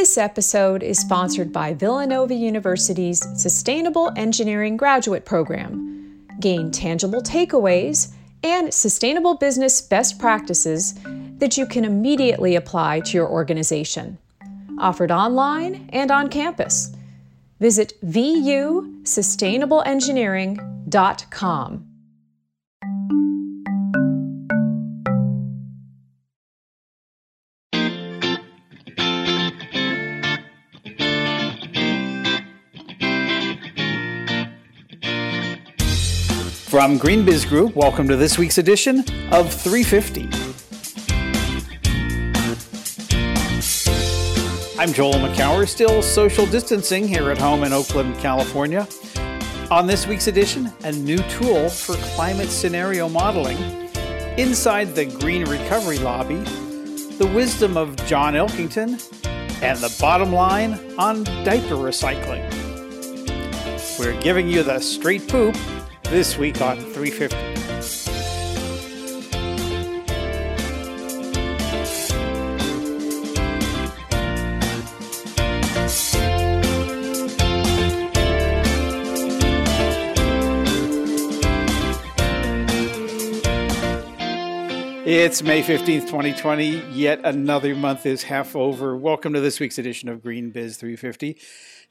This episode is sponsored by Villanova University's Sustainable Engineering Graduate Program. Gain tangible takeaways and sustainable business best practices that you can immediately apply to your organization. Offered online and on campus. Visit vusustainableengineering.com. From GreenBiz Group, welcome to this week's edition of 350. I'm Joel McCower, still social distancing here at home in Oakland, California. On this week's edition, a new tool for climate scenario modeling. Inside the Green Recovery Lobby, the wisdom of John Elkington, and the bottom line on diaper recycling. We're giving you the straight poop this week on 350. It's May 15th, 2020. Yet another month is half over. Welcome to this week's edition of GreenBiz 350.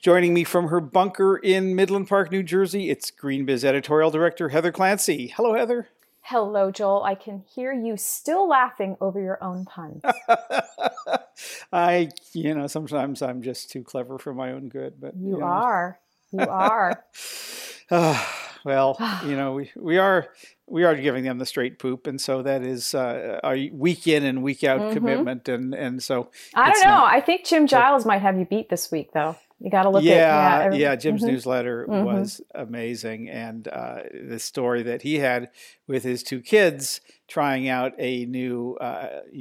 Joining me from her bunker in Midland Park, New Jersey, it's GreenBiz editorial director Heather Clancy. Hello, Heather. Hello, Joel. I can hear you still laughing over your own puns. Sometimes I'm just too clever for my own good. But You are. We are giving them the straight poop, and so that is our week in and week out commitment, and so I don't know. I think Jim Giles might have you beat this week, though. You got to look at Jim's newsletter was amazing, and the story that he had with his two kids trying out a new,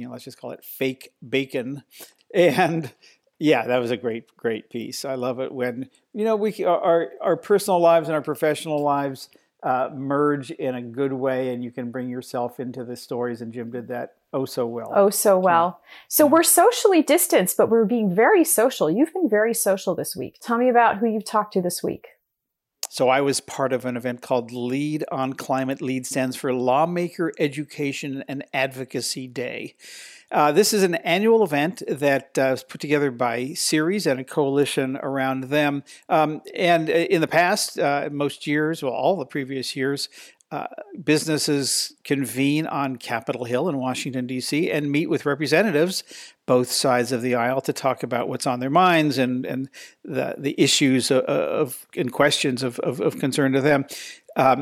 let's just call it fake bacon, and. Yeah, that was a great piece. I love it when, we our personal lives and our professional lives merge in a good way, and you can bring yourself into the stories, and Jim did that oh so well. So we're socially distanced, but we're being very social. You've been very social this week. Tell me about who you've talked to this week. So I was part of an event called LEAD on Climate. LEAD stands for Lawmaker Education and Advocacy Day. This is an annual event that was put together by Ceres and a coalition around them. And in the past, all the previous years, businesses convene on Capitol Hill in Washington, D.C. and meet with representatives, both sides of the aisle, to talk about what's on their minds and the issues and questions of concern to them.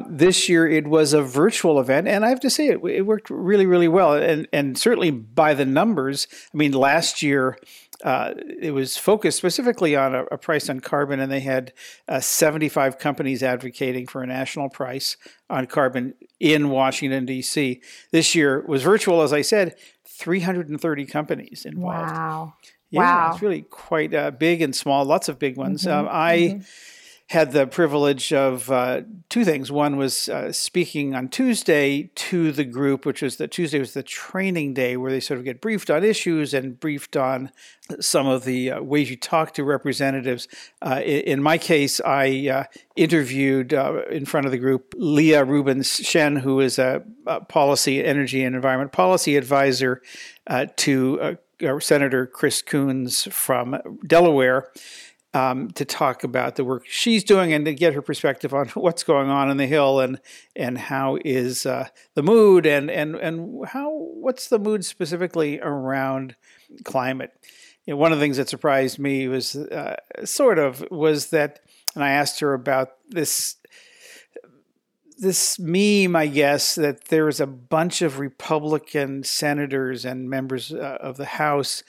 This year, it was a virtual event, and I have to say it worked really, really well. And certainly by the numbers, I mean, last year, it was focused specifically on a price on carbon, and they had 75 companies advocating for a national price on carbon in Washington, D.C. This year was virtual, as I said, 330 companies involved. Wow. Yeah, wow. It's really quite big and small, lots of big ones. I had the privilege of two things. One was speaking on Tuesday to the group, which was that Tuesday was the training day where they sort of get briefed on issues and briefed on some of the ways you talk to representatives. In my case, I interviewed in front of the group Leah Rubens Shen, who is a policy, energy, and environment policy advisor to Senator Chris Coons from Delaware. To talk about the work she's doing and to get her perspective on what's going on the Hill and how is the mood and how what's the mood specifically around climate. One of the things that surprised me was that, and I asked her about this meme, I guess, that there is a bunch of Republican senators and members of the House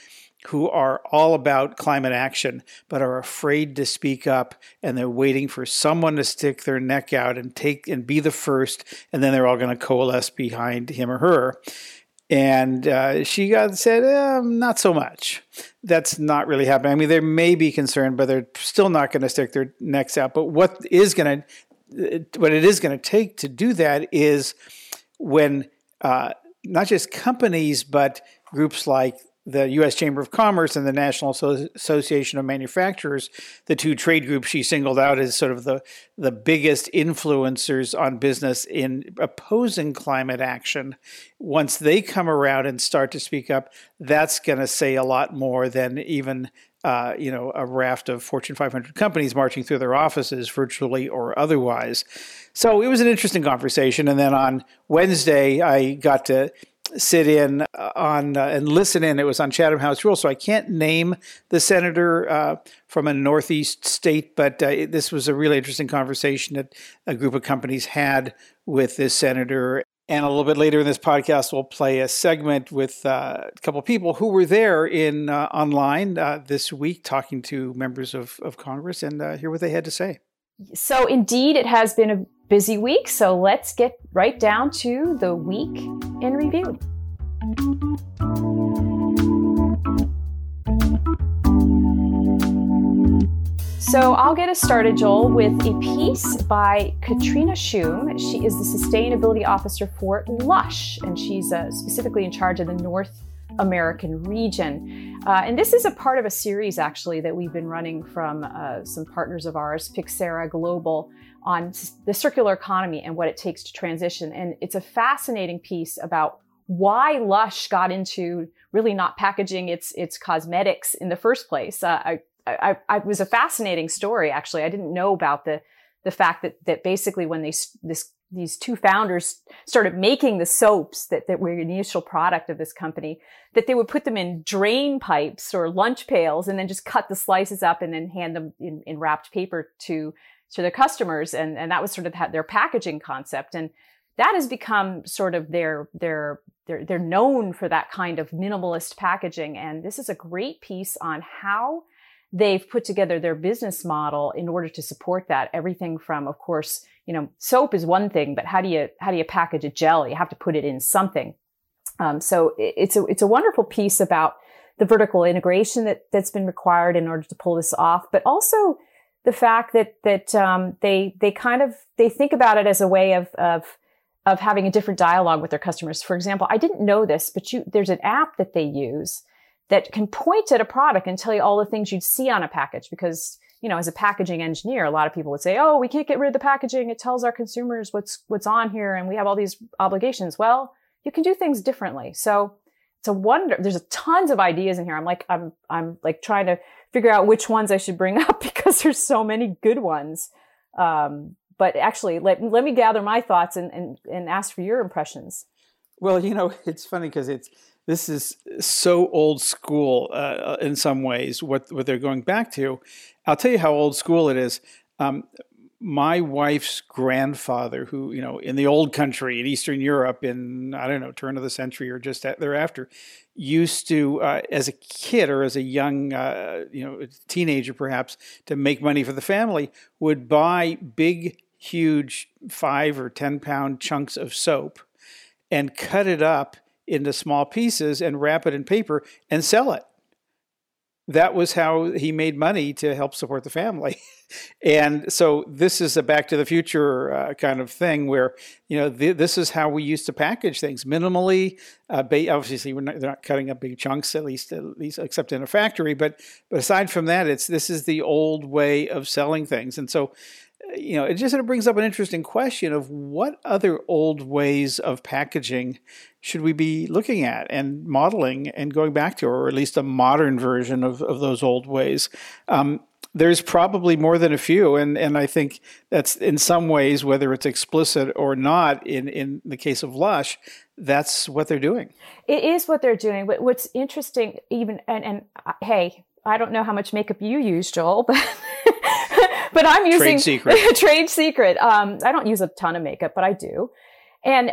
who are all about climate action but are afraid to speak up, and they're waiting for someone to stick their neck out and be the first, and then they're all going to coalesce behind him or her. And she said, not so much. That's not really happening. I mean, they may be concerned, but they're still not going to stick their necks out. But what it is going to take to do that is when not just companies but groups like the U.S. Chamber of Commerce and the National Association of Manufacturers, the two trade groups she singled out as sort of the biggest influencers on business in opposing climate action. Once they come around and start to speak up, that's going to say a lot more than even a raft of Fortune 500 companies marching through their offices, virtually or otherwise. So it was an interesting conversation. And then on Wednesday, I got to sit in on and listen in. It was on Chatham House Rules, so I can't name the senator from a Northeast state, but this was a really interesting conversation that a group of companies had with this senator. And a little bit later in this podcast, we'll play a segment with a couple of people who were there in online this week talking to members of Congress and hear what they had to say. So indeed, it has been a busy week. So let's get right down to the week in review. So I'll get us started, Joel, with a piece by Katrina Schum. She is the Sustainability Officer for Lush, and she's specifically in charge of the North American region. And this is a part of a series, actually, that we've been running from some partners of ours, Pixera Global, on the circular economy and what it takes to transition. And it's a fascinating piece about why Lush got into really not packaging its cosmetics in the first place. It was a fascinating story, actually. I didn't know about the fact that basically when these two founders started making the soaps that were the initial product of this company, that they would put them in drain pipes or lunch pails and then just cut the slices up and then hand them in wrapped paper to their customers. And that was sort of their packaging concept. And that has become sort of they're known for that kind of minimalist packaging. And this is a great piece on how they've put together their business model in order to support that. Everything from, of course, soap is one thing, but how do you package a gel? You have to put it in something. So it's a wonderful piece about the vertical integration that's been required in order to pull this off, but also the fact that they think about it as a way of having a different dialogue with their customers. For example, I didn't know this, but there's an app that they use that can point at a product and tell you all the things you'd see on a package. Because, as a packaging engineer, a lot of people would say, oh, we can't get rid of the packaging. It tells our consumers what's on here and we have all these obligations. Well, you can do things differently. So it's a wonder. There's tons of ideas in here. I'm like trying to figure out which ones I should bring up because there's so many good ones. But actually, let me gather my thoughts and ask for your impressions. Well, it's funny because this is so old school in some ways, what they're going back to. I'll tell you how old school it is. My wife's grandfather, who, in the old country, in Eastern Europe, in, I don't know, turn of the century or just thereafter, used to, as a kid or as a young, teenager perhaps, to make money for the family, would buy big, huge 5 or 10 pound chunks of soap and cut it up into small pieces and wrap it in paper and sell it. That was how he made money to help support the family. And so this is a back to the future kind of thing where, this is how we used to package things minimally. Obviously, they're not cutting up big chunks, at least except in a factory. But aside from that, this is the old way of selling things. And so, it just sort of brings up an interesting question of what other old ways of packaging should we be looking at and modeling and going back to, or at least a modern version of those old ways. There's probably more than a few. And I think that's in some ways, whether it's explicit or not, in the case of Lush, that's what they're doing. It is what they're doing. But what's interesting, even, and hey, I don't know how much makeup you use, Joel, but... But I'm using trade secret. I don't use a ton of makeup, but I do. And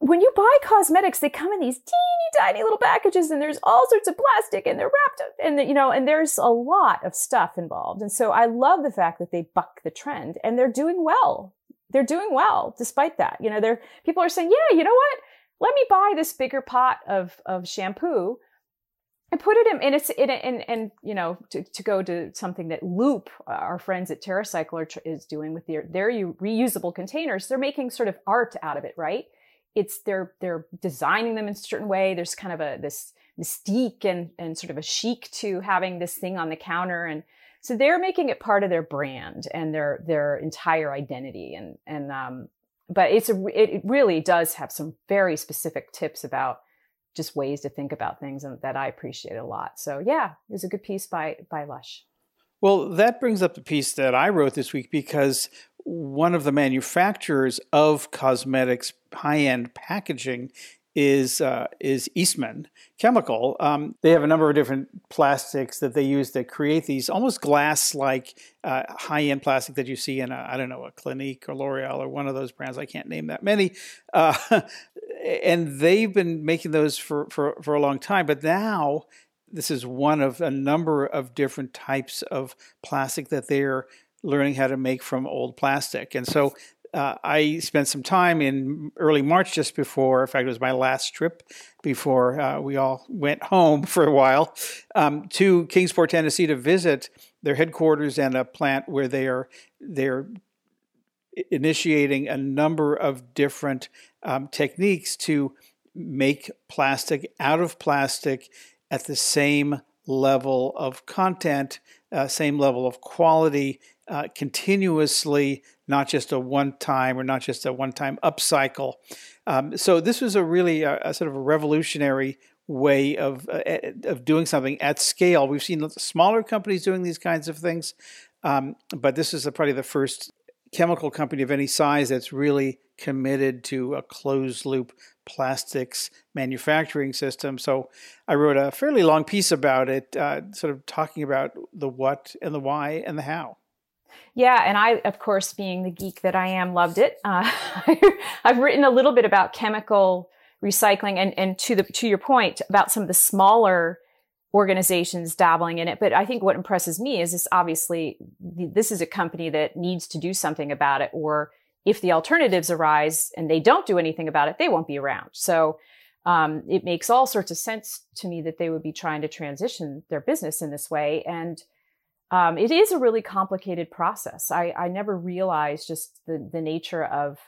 when you buy cosmetics, they come in these teeny tiny little packages and there's all sorts of plastic and they're wrapped up and there's a lot of stuff involved. And so I love the fact that they buck the trend and they're doing well. They're doing well despite that. People are saying, yeah, you know what? Let me buy this bigger pot of shampoo and put it in, and it's to go to something that Loop, our friends at TerraCycle, is doing with their reusable containers. They're making sort of art out of it, right? They're designing them in a certain way. There's kind of this mystique and sort of a chic to having this thing on the counter. And so they're making it part of their brand and their entire identity. But it really does have some very specific tips about just ways to think about things, and that I appreciate a lot. So yeah, it was a good piece by Lush. Well, that brings up the piece that I wrote this week, because one of the manufacturers of cosmetics high-end packaging is Eastman Chemical. They have a number of different plastics that they use that create these almost glass-like high-end plastic that you see in, a Clinique or L'Oreal or one of those brands. I can't name that many. And they've been making those for a long time. But now this is one of a number of different types of plastic that they're learning how to make from old plastic. And so I spent some time in early March, just before, in fact, it was my last trip before we all went home for a while, to Kingsport, Tennessee, to visit their headquarters and a plant where they're initiating a number of different techniques to make plastic out of plastic at the same level of content, same level of quality, continuously, not just a one-time upcycle. So this was a really a sort of a revolutionary way of doing something at scale. We've seen smaller companies doing these kinds of things, but this is probably the first chemical company of any size that's really committed to a closed-loop plastics manufacturing system. So I wrote a fairly long piece about it, sort of talking about the what and the why and the how. Yeah, and I, of course, being the geek that I am, loved it. I've written a little bit about chemical recycling and to your point about some of the smaller organizations dabbling in it. But I think what impresses me is this, obviously, this is a company that needs to do something about it, or if the alternatives arise and they don't do anything about it, they won't be around. So it makes all sorts of sense to me that they would be trying to transition their business in this way. And it is a really complicated process. I never realized just the nature of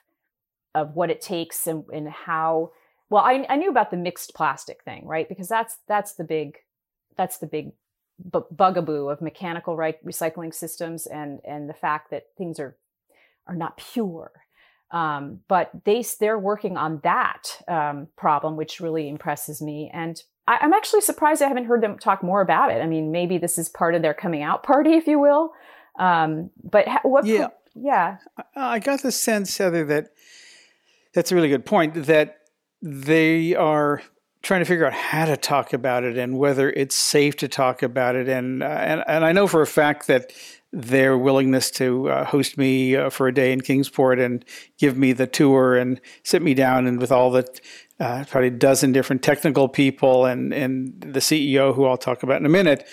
what it takes and how, well, I knew about the mixed plastic thing, right? Because that's the big bugaboo of mechanical recycling systems and the fact that things are not pure. But they're working on that problem, which really impresses me. And I'm actually surprised I haven't heard them talk more about it. I mean, maybe this is part of their coming out party, if you will. I got the sense, Heather, that that's a really good point, that they are trying to figure out how to talk about it and whether it's safe to talk about it. And I know for a fact that their willingness to host me for a day in Kingsport and give me the tour and sit me down and with all the probably a dozen different technical people and the CEO, who I'll talk about in a minute,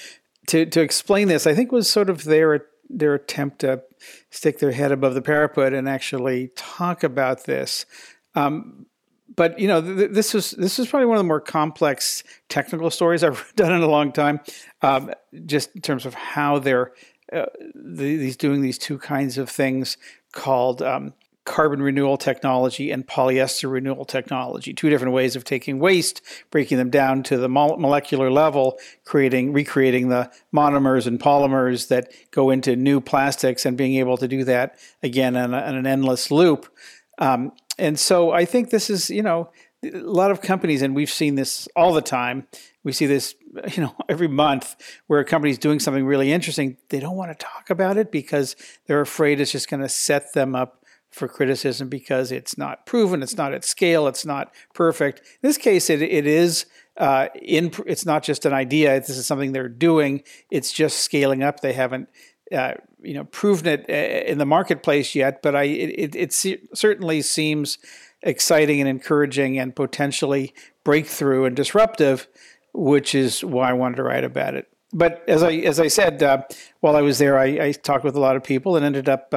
to explain this, I think was sort of their attempt to stick their head above the parapet and actually talk about this. But, you know, this is probably one of the more complex technical stories I've done in a long time, just in terms of how they're doing these two kinds of things called carbon renewal technology and polyester renewal technology, two different ways of taking waste, breaking them down to the molecular level, recreating the monomers and polymers that go into new plastics, and being able to do that again in an endless loop. And so I think this is, you know, a lot of companies, and we've seen this all the time. We see this, you know, every month where a company's doing something really interesting. They don't want to talk about it because they're afraid it's just going to set them up for criticism because it's not proven, it's not at scale, it's not perfect. In this case, it is. It's not just an idea. This is something they're doing. It's just scaling up. They haven't proven it in the marketplace yet, but it certainly seems exciting and encouraging and potentially breakthrough and disruptive, which is why I wanted to write about it. But as I said, while I was there, I talked with a lot of people and ended up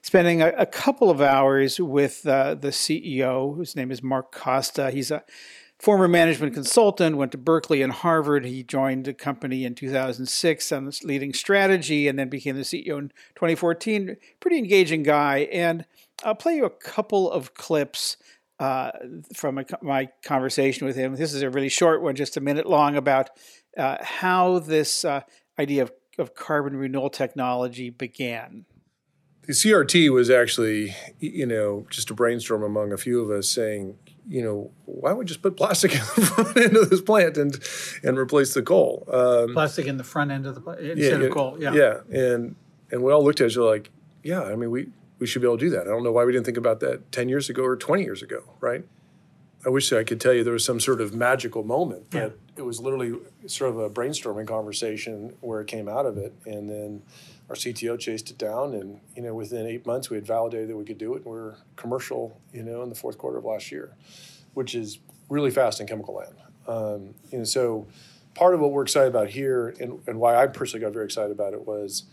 spending a couple of hours with the CEO, whose name is Mark Costa. He's a former management consultant, went to Berkeley and Harvard. He joined the company in 2006 on this leading strategy and then became the CEO in 2014. Pretty engaging guy. And I'll play you a couple of clips from my conversation with him. This is a really short one, just a minute long, about how this idea of carbon renewal technology began. The CRT was actually, just a brainstorm among a few of us saying, why would we just put plastic in the front end of this plant and replace the coal? Plastic in the front end of the plant instead of coal, yeah. Yeah, and we all looked at each other like, yeah, I mean, we should be able to do that. I don't know why we didn't think about that 10 years ago or 20 years ago, right? I wish I could tell you there was some sort of magical moment, but it was literally sort of a brainstorming conversation where it came out of it. And then our CTO chased it down, and within 8 months we had validated that we could do it, and we were commercial, in the fourth quarter of last year, which is really fast in chemical land. So part of what we're excited about here, and why I personally got very excited about it, was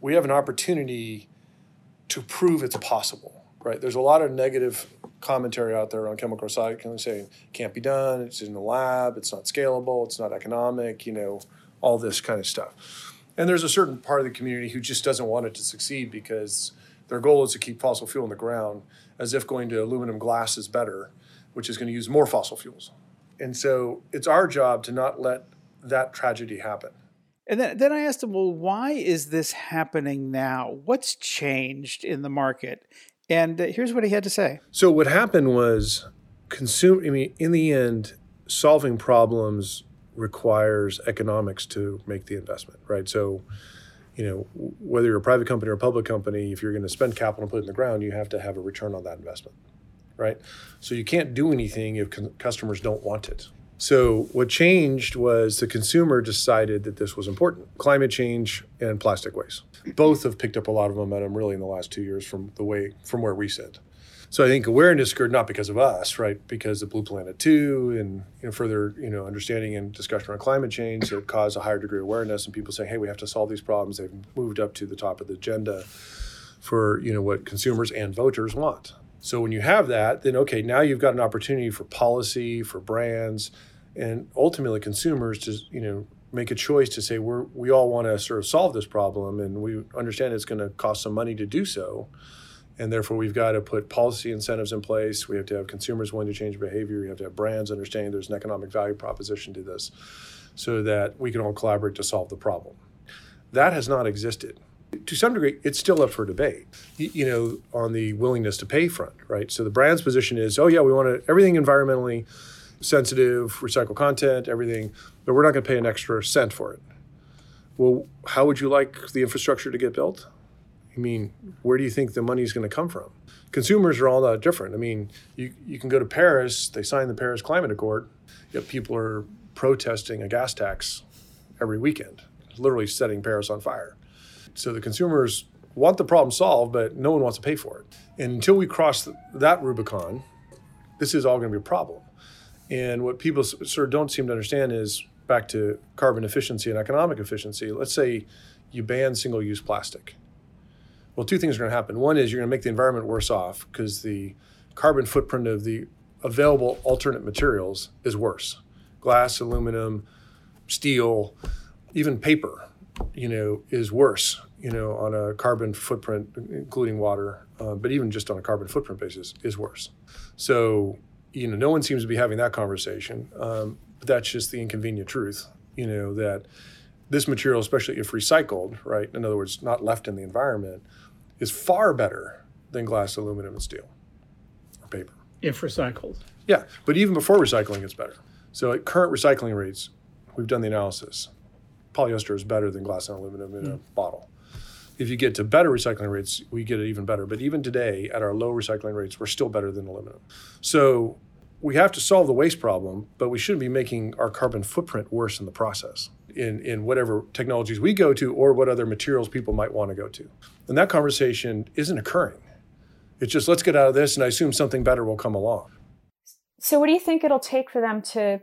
we have an opportunity to prove it's possible. Right, there's a lot of negative commentary out there on chemical recycling saying it can't be done, it's in the lab, it's not scalable, it's not economic, all this kind of stuff. And there's a certain part of the community who just doesn't want it to succeed because their goal is to keep fossil fuel in the ground, as if going to aluminum glass is better, which is going to use more fossil fuels. And so it's our job to not let that tragedy happen. And then I asked him, well, why is this happening now? What's changed in the market? And here's what he had to say. So what happened was, in the end, solving problems requires economics to make the investment, right? So, whether you're a private company or a public company, if you're going to spend capital and put it in the ground, you have to have a return on that investment, right? So you can't do anything if customers don't want it. So what changed was the consumer decided that this was important. Climate change and plastic waste. Both have picked up a lot of momentum really in the last 2 years from where we sit. So I think awareness occurred not because of us, right? Because of Blue Planet 2 and further understanding and discussion around climate change that caused a higher degree of awareness, and people saying, hey, we have to solve these problems. They've moved up to the top of the agenda for what consumers and voters want. So when you have that, then okay, now you've got an opportunity for policy, for brands, and ultimately consumers to make a choice to say we all want to sort of solve this problem, and we understand it's going to cost some money to do so, and therefore we've got to put policy incentives in place. We have to have consumers willing to change behavior. You have to have brands understanding there's an economic value proposition to this, so that we can all collaborate to solve the problem. That has not existed. To some degree, it's still up for debate, on the willingness to pay front, right? So the brand's position is, oh yeah, we want everything environmentally sensitive, recycled content, everything, but we're not going to pay an extra cent for it. Well, how would you like the infrastructure to get built? I mean, where do you think the money's going to come from? Consumers are all that different. I mean, you can go to Paris, they signed the Paris Climate Accord, yet people are protesting a gas tax every weekend, literally setting Paris on fire. So the consumers want the problem solved, but no one wants to pay for it. And until we cross that Rubicon, this is all going to be a problem. And what people sort of don't seem to understand is, back to carbon efficiency and economic efficiency, let's say you ban single-use plastic. Well, two things are going to happen. One is you're going to make the environment worse off because the carbon footprint of the available alternate materials is worse. Glass, aluminum, steel, even paper, is worse, on a carbon footprint, including water, but even just on a carbon footprint basis is worse. So, no one seems to be having that conversation, but that's just the inconvenient truth, that this material, especially if recycled, right, in other words, not left in the environment, is far better than glass, aluminum, and steel or paper. If recycled. Yeah, but even before recycling, it's better. So at current recycling rates, we've done the analysis, polyester is better than glass and aluminum in a bottle. If you get to better recycling rates, we get it even better. But even today, at our low recycling rates, we're still better than aluminum. So we have to solve the waste problem, but we shouldn't be making our carbon footprint worse in the process, in whatever technologies we go to or what other materials people might want to go to. And that conversation isn't occurring. It's just, let's get out of this, and I assume something better will come along. So what do you think it'll take for them to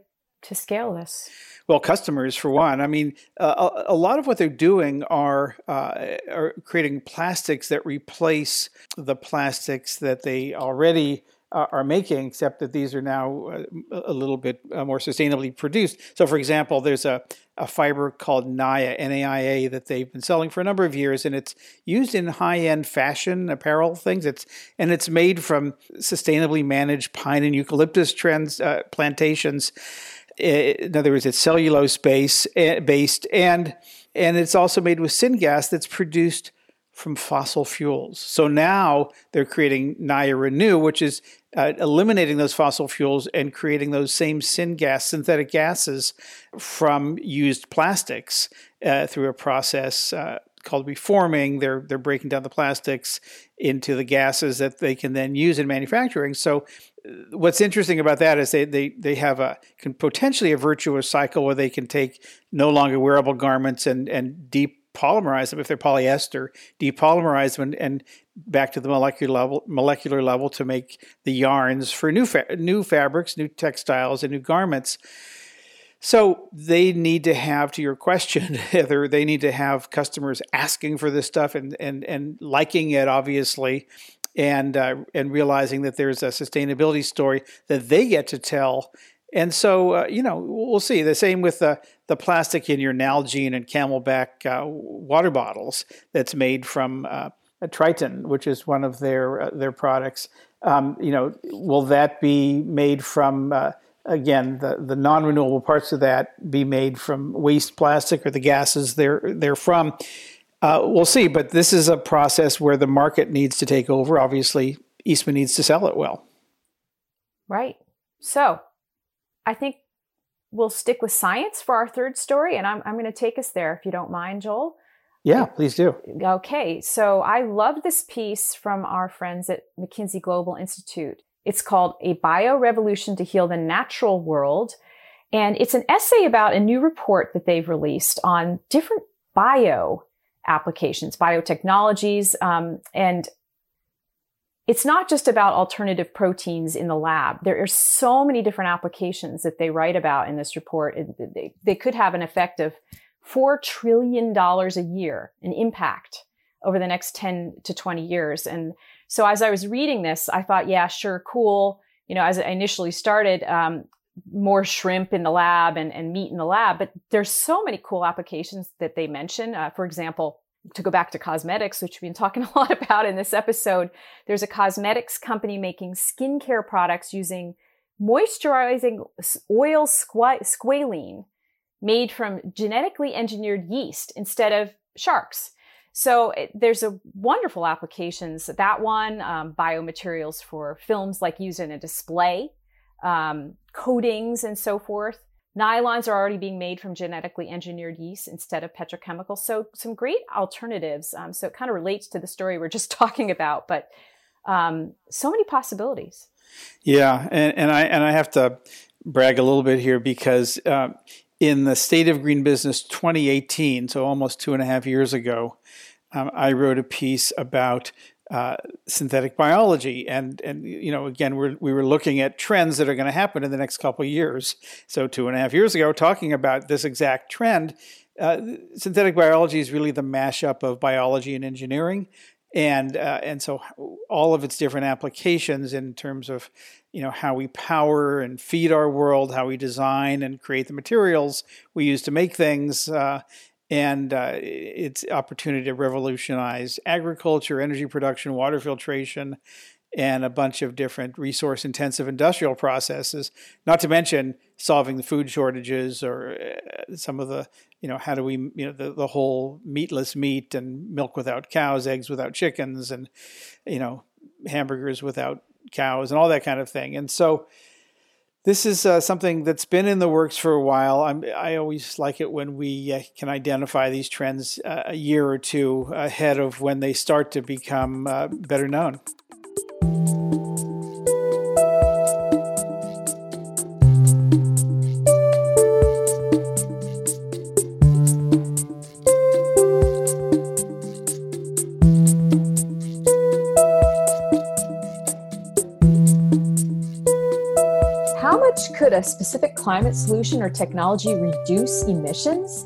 scale this? Well, customers, for one. I mean, a lot of what they're doing are creating plastics that replace the plastics that they already are making, except that these are now a little bit more sustainably produced. So, for example, there's a fiber called Naia, N-A-I-A, that they've been selling for a number of years, and it's used in high-end fashion apparel things. It's made from sustainably managed pine and eucalyptus plantations. In other words, it's cellulose-based, and it's also made with syngas that's produced from fossil fuels. So now they're creating Naia Renew, which is eliminating those fossil fuels and creating those same syngas, synthetic gases, from used plastics through a process called reforming. They're breaking down the plastics into the gases that they can then use in manufacturing. So what's interesting about that is they have potentially a virtuous cycle where they can take no longer wearable garments and depolymerize them if they're polyester, depolymerize them and back to the molecular level to make the yarns for new fabrics, new textiles, and new garments. So they need to have, to your question, Heather, they need to have customers asking for this stuff and liking it, obviously, and realizing that there's a sustainability story that they get to tell. And so, we'll see. The same with the plastic in your Nalgene and Camelback water bottles that's made from Tritan, which is one of their products. Will that be made from... Again, the non-renewable parts of that be made from waste plastic or the gases they're from? We'll see, but this is a process where the market needs to take over. Obviously, Eastman needs to sell it well. Right. So I think we'll stick with science for our third story, and I'm going to take us there if you don't mind, Joel. Yeah, please do. Okay. So I love this piece from our friends at McKinsey Global Institute. It's called A Bio-Revolution to Heal the Natural World. And it's an essay about a new report that they've released on different bio applications, biotechnologies. And it's not just about alternative proteins in the lab. There are so many different applications that they write about in this report. They could have an effect of $4 trillion a year, an impact over the next 10 to 20 years. And so as I was reading this, I thought, yeah, sure, cool. As I initially started, more shrimp in the lab and meat in the lab, but there's so many cool applications that they mention. For example, to go back to cosmetics, which we've been talking a lot about in this episode, there's a cosmetics company making skincare products using moisturizing oil squalene made from genetically engineered yeast instead of sharks. So there's a wonderful applications. That one, biomaterials for films like used in a display, coatings and so forth. Nylons are already being made from genetically engineered yeast instead of petrochemicals. So some great alternatives. So it kind of relates to the story we're just talking about, but so many possibilities. Yeah, and I have to brag a little bit here because in the State of Green Business 2018, so almost 2.5 years ago, I wrote a piece about synthetic biology, and we were looking at trends that are going to happen in the next couple of years. So 2.5 years ago, talking about this exact trend, synthetic biology is really the mashup of biology and engineering, and so all of its different applications in terms of how we power and feed our world, how we design and create the materials we use to make things, and its opportunity to revolutionize agriculture, energy production, water filtration, and a bunch of different resource-intensive industrial processes, not to mention solving the food shortages or some of the, how do we, the whole meatless meat and milk without cows, eggs without chickens, and, hamburgers without cows and all that kind of thing. And so this is something that's been in the works for a while. I always like it when we can identify these trends a year or two ahead of when they start to become better known. Could a specific climate solution or technology reduce emissions?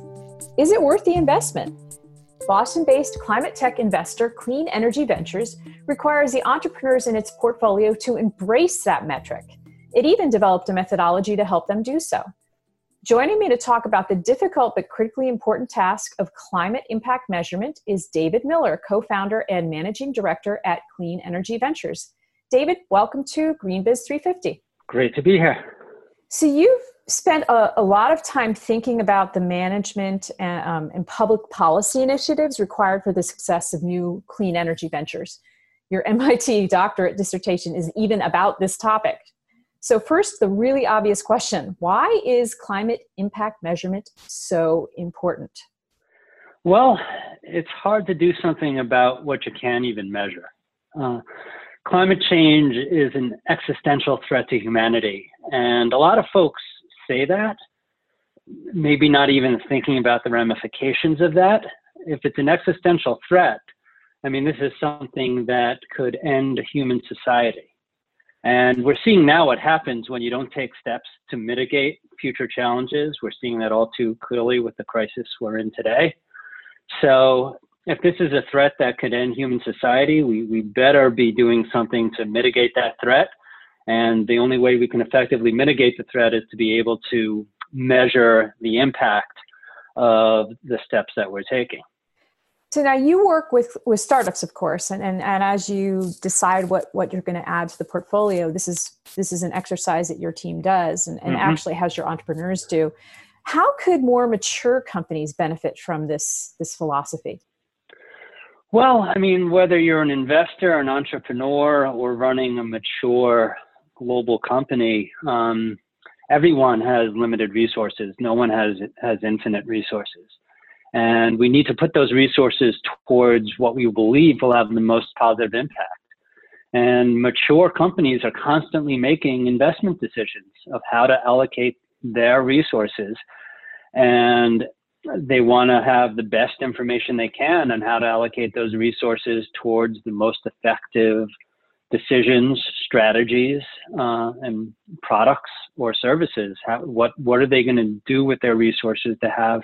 Is it worth the investment? Boston-based climate tech investor Clean Energy Ventures requires the entrepreneurs in its portfolio to embrace that metric. It even developed a methodology to help them do so. Joining me to talk about the difficult but critically important task of climate impact measurement is David Miller, co-founder and managing director at Clean Energy Ventures. David, welcome to GreenBiz 350. Great to be here. So you've spent a lot of time thinking about the management and public policy initiatives required for the success of new clean energy ventures. Your MIT doctorate dissertation is even about this topic. So first, the really obvious question, why is climate impact measurement so important? Well, it's hard to do something about what you can't even measure. Climate change is an existential threat to humanity, and a lot of folks say that, maybe not even thinking about the ramifications of that. If it's an existential threat, I mean, this is something that could end human society. And we're seeing now what happens when you don't take steps to mitigate future challenges. We're seeing that all too clearly with the crisis we're in today. So if this is a threat that could end human society, we better be doing something to mitigate that threat. And the only way we can effectively mitigate the threat is to be able to measure the impact of the steps that we're taking. So now you work with startups, of course, and as you decide what you're going to add to the portfolio, this is an exercise that your team does and actually has your entrepreneurs do. How could more mature companies benefit from this philosophy? Well, I mean, whether you're an investor, an entrepreneur, or running a mature global company, everyone has limited resources. No one has infinite resources. And we need to put those resources towards what we believe will have the most positive impact. And mature companies are constantly making investment decisions of how to allocate their resources. And they want to have the best information they can on how to allocate those resources towards the most effective decisions, strategies, and products or services. What are they going to do with their resources to have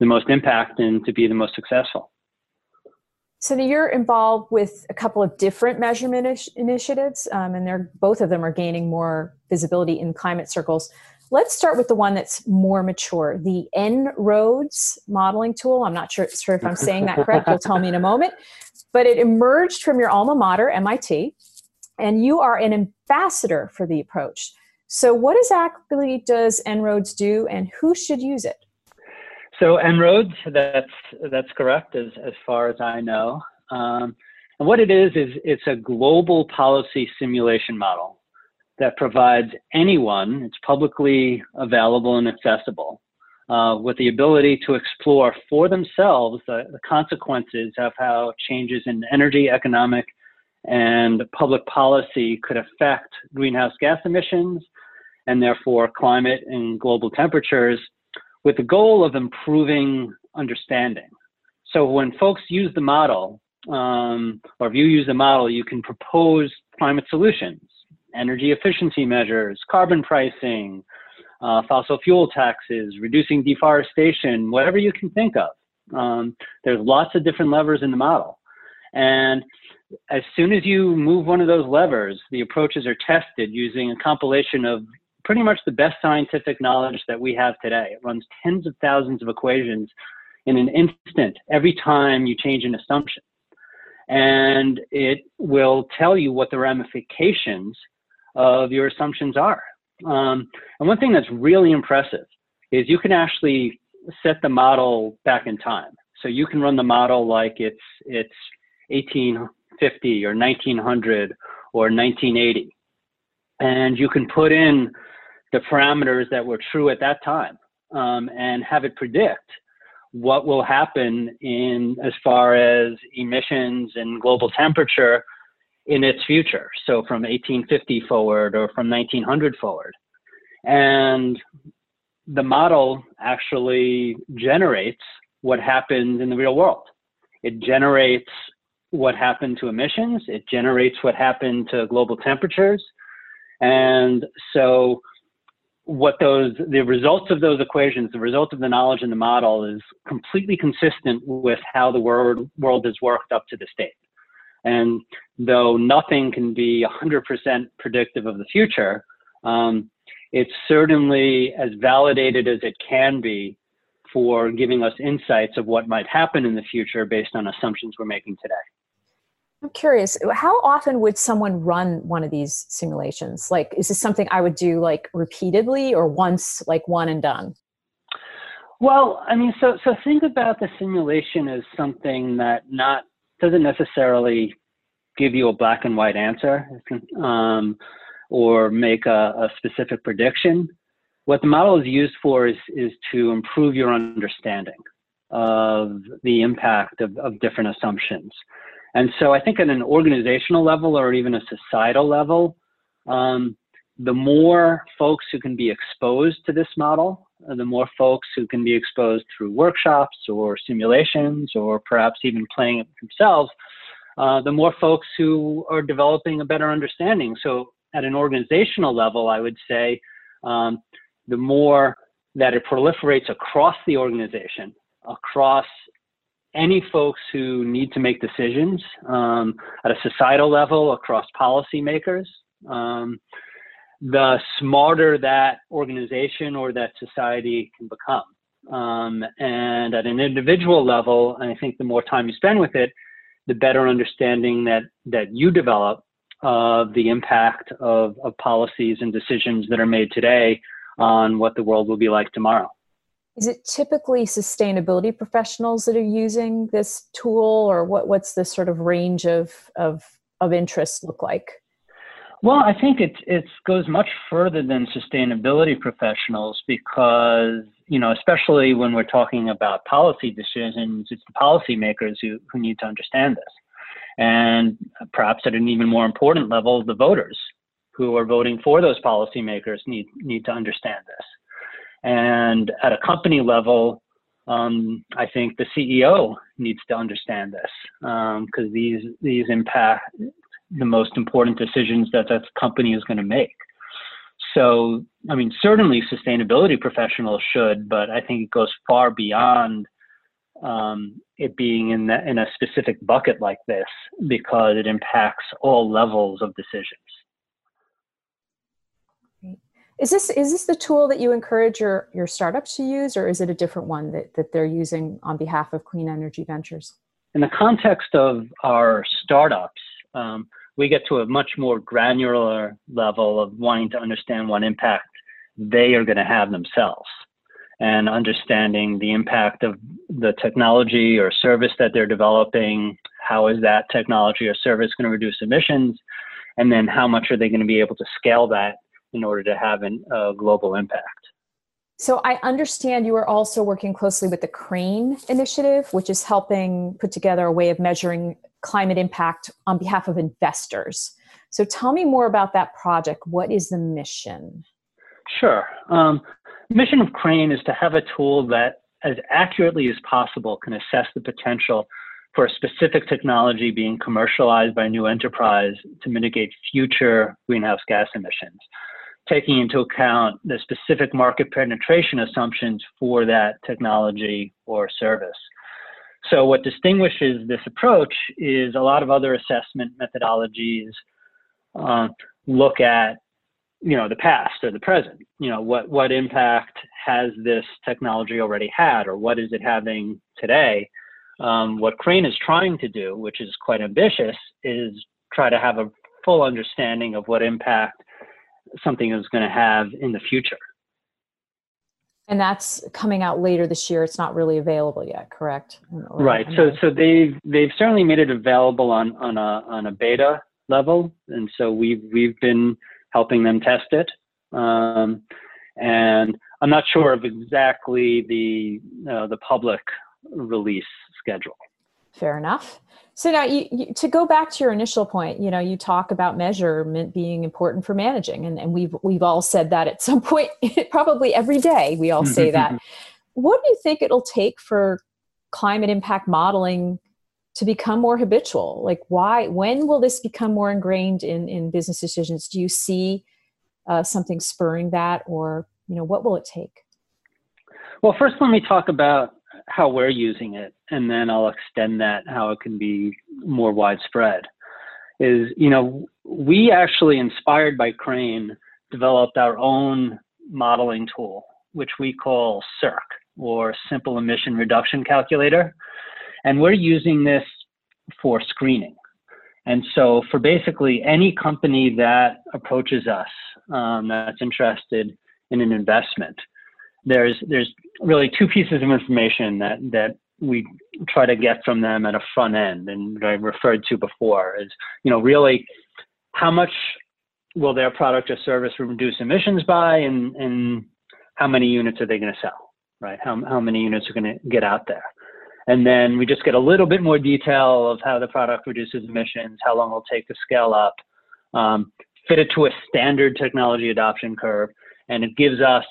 the most impact and to be the most successful? So you're involved with a couple of different measurement initiatives, and both of them are gaining more visibility in climate circles. Let's start with the one that's more mature, the En-ROADS modeling tool. I'm not sure if I'm saying that correct. You'll tell me in a moment. But it emerged from your alma mater, MIT, and you are an ambassador for the approach. So what exactly does En-ROADS do, and who should use it? So En-ROADS, that's correct as far as I know. And what it is it's a global policy simulation model that provides anyone, it's publicly available and accessible, with the ability to explore for themselves the consequences of how changes in energy, economic, and public policy could affect greenhouse gas emissions and therefore climate and global temperatures, with the goal of improving understanding. So when folks use the model, or if you use the model, you can propose climate solutions, energy efficiency measures, carbon pricing, fossil fuel taxes, reducing deforestation, whatever you can think of. There's lots of different levers in the model. And as soon as you move one of those levers, the approaches are tested using a compilation of pretty much the best scientific knowledge that we have today. It runs tens of thousands of equations in an instant every time you change an assumption. And it will tell you what the ramifications of your assumptions are. And one thing that's really impressive is you can actually set the model back in time. So you can run the model like it's 1850 or 1900 or 1980. And you can put in the parameters that were true at that time, and have it predict what will happen in as far as emissions and global temperature in its future. So from 1850 forward or from 1900 forward. And the model actually generates what happened in the real world. It generates what happened to emissions. It generates what happened to global temperatures. And so what the results of those equations, the results of the knowledge in the model is completely consistent with how the world has worked up to this date. And though nothing can be 100% predictive of the future, it's certainly as validated as it can be for giving us insights of what might happen in the future based on assumptions we're making today. I'm curious, how often would someone run one of these simulations? Like, is this something I would do like repeatedly or once, like one and done? Well, I mean, so think about the simulation as something that doesn't necessarily give you a black and white answer or make a specific prediction. What the model is used for is to improve your understanding of the impact of different assumptions. And so I think at an organizational level or even a societal level, the more folks who can be exposed to this model, the more folks who can be exposed through workshops or simulations or perhaps even playing it themselves, the more folks who are developing a better understanding. So at an organizational level, I would say the more that it proliferates across the organization, across any folks who need to make decisions at a societal level, across policymakers, the smarter that organization or that society can become. And at an individual level, I think the more time you spend with it, the better understanding that you develop of the impact of policies and decisions that are made today on what the world will be like tomorrow. Is it typically sustainability professionals that are using this tool, or what's the sort of range of interest look like? Well, I think it goes much further than sustainability professionals because, you know, especially when we're talking about policy decisions, it's the policymakers who need to understand this. And perhaps at an even more important level, the voters who are voting for those policymakers need to understand this. And at a company level, I think the CEO needs to understand this because these impact the most important decisions that company is going to make. So, I mean, certainly sustainability professionals should, but I think it goes far beyond it being in a specific bucket like this because it impacts all levels of decisions. Is this the tool that you encourage your startups to use, or is it a different one that they're using on behalf of Clean Energy Ventures? In the context of our startups, we get to a much more granular level of wanting to understand what impact they are going to have themselves and understanding the impact of the technology or service that they're developing. How is that technology or service going to reduce emissions? And then how much are they going to be able to scale that in order to have a global impact? So I understand you are also working closely with the CRANE initiative, which is helping put together a way of measuring climate impact on behalf of investors. So tell me more about that project. What is the mission? Sure. The mission of CRANE is to have a tool that, as accurately as possible, can assess the potential for a specific technology being commercialized by a new enterprise to mitigate future greenhouse gas emissions, taking into account the specific market penetration assumptions for that technology or service. So what distinguishes this approach is a lot of other assessment methodologies look at, you know, the past or the present. You know, what impact has this technology already had, or what is it having today? What CRANE is trying to do, which is quite ambitious, is try to have a full understanding of what impact something is going to have in the future. And that's coming out later this year. It's not really available yet, correct? Right. So they've certainly made it available on a beta level, and so we've been helping them test it. And I'm not sure of exactly the public release schedule. Fair enough. So now, to go back to your initial point, you know, you talk about measurement being important for managing, and we've all said that at some point, probably every day we all say that. What do you think it'll take for climate impact modeling to become more habitual? Like, when will this become more ingrained in business decisions? Do you see something spurring that or you know, what will it take? Well, first, let me talk about how we're using it, and then I'll extend that, how it can be more widespread. Is, you know, we actually, inspired by Crane, developed our own modeling tool, which we call CERC, or Simple Emission Reduction Calculator. And we're using this for screening. And so for basically any company that approaches us that's interested in an investment, there's really two pieces of information that we try to get from them at a front end, and I referred to before, is, you know, really how much will their product or service reduce emissions by, and how many units are they going to sell, right? How many units are going to get out there? And then we just get a little bit more detail of how the product reduces emissions, how long it'll take to scale up, fit it to a standard technology adoption curve, and it gives us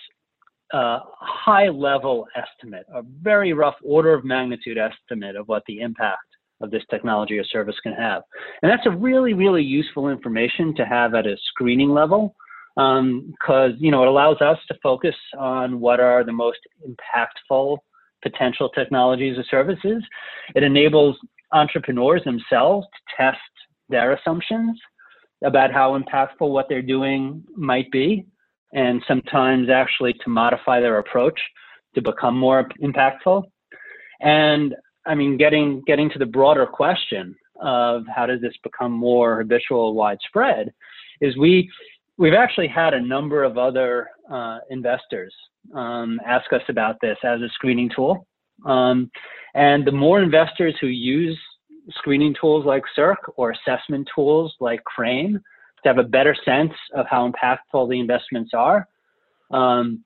a high-level estimate, a very rough order of magnitude estimate of what the impact of this technology or service can have. And that's a really, really useful information to have at a screening level, because, you know, it allows us to focus on what are the most impactful potential technologies or services. It enables entrepreneurs themselves to test their assumptions about how impactful what they're doing might be, and sometimes actually to modify their approach to become more impactful. And I mean, getting to the broader question of how does this become more habitual, widespread, is we've actually had a number of other investors ask us about this as a screening tool. And the more investors who use screening tools like CERC or assessment tools like Crane to have a better sense of how impactful the investments are, and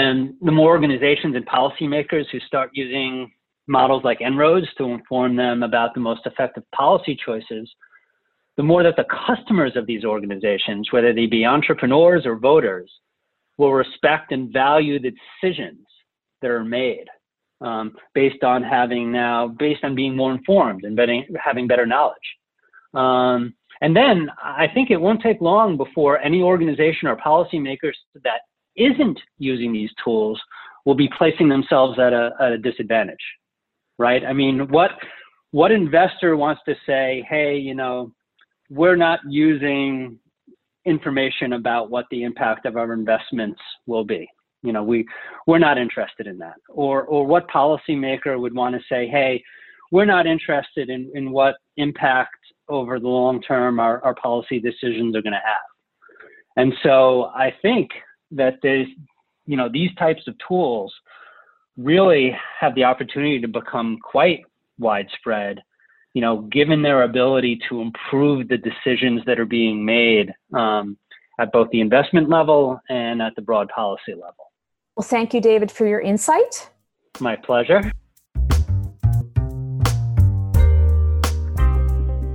the more organizations and policymakers who start using models like En-ROADS to inform them about the most effective policy choices, the more that the customers of these organizations, whether they be entrepreneurs or voters, will respect and value the decisions that are made based on being more informed and having better knowledge. And then I think it won't take long before any organization or policymakers that isn't using these tools will be placing themselves at a disadvantage, right? I mean, what investor wants to say, hey, you know, we're not using information about what the impact of our investments will be. You know, we're not interested in that. Or what policymaker would want to say, hey, we're not interested in what impact over the long term our policy decisions are going to have. And so I think that there's, you know, these types of tools really have the opportunity to become quite widespread, you know, given their ability to improve the decisions that are being made at both the investment level and at the broad policy level. Well, thank you, David, for your insight. My pleasure.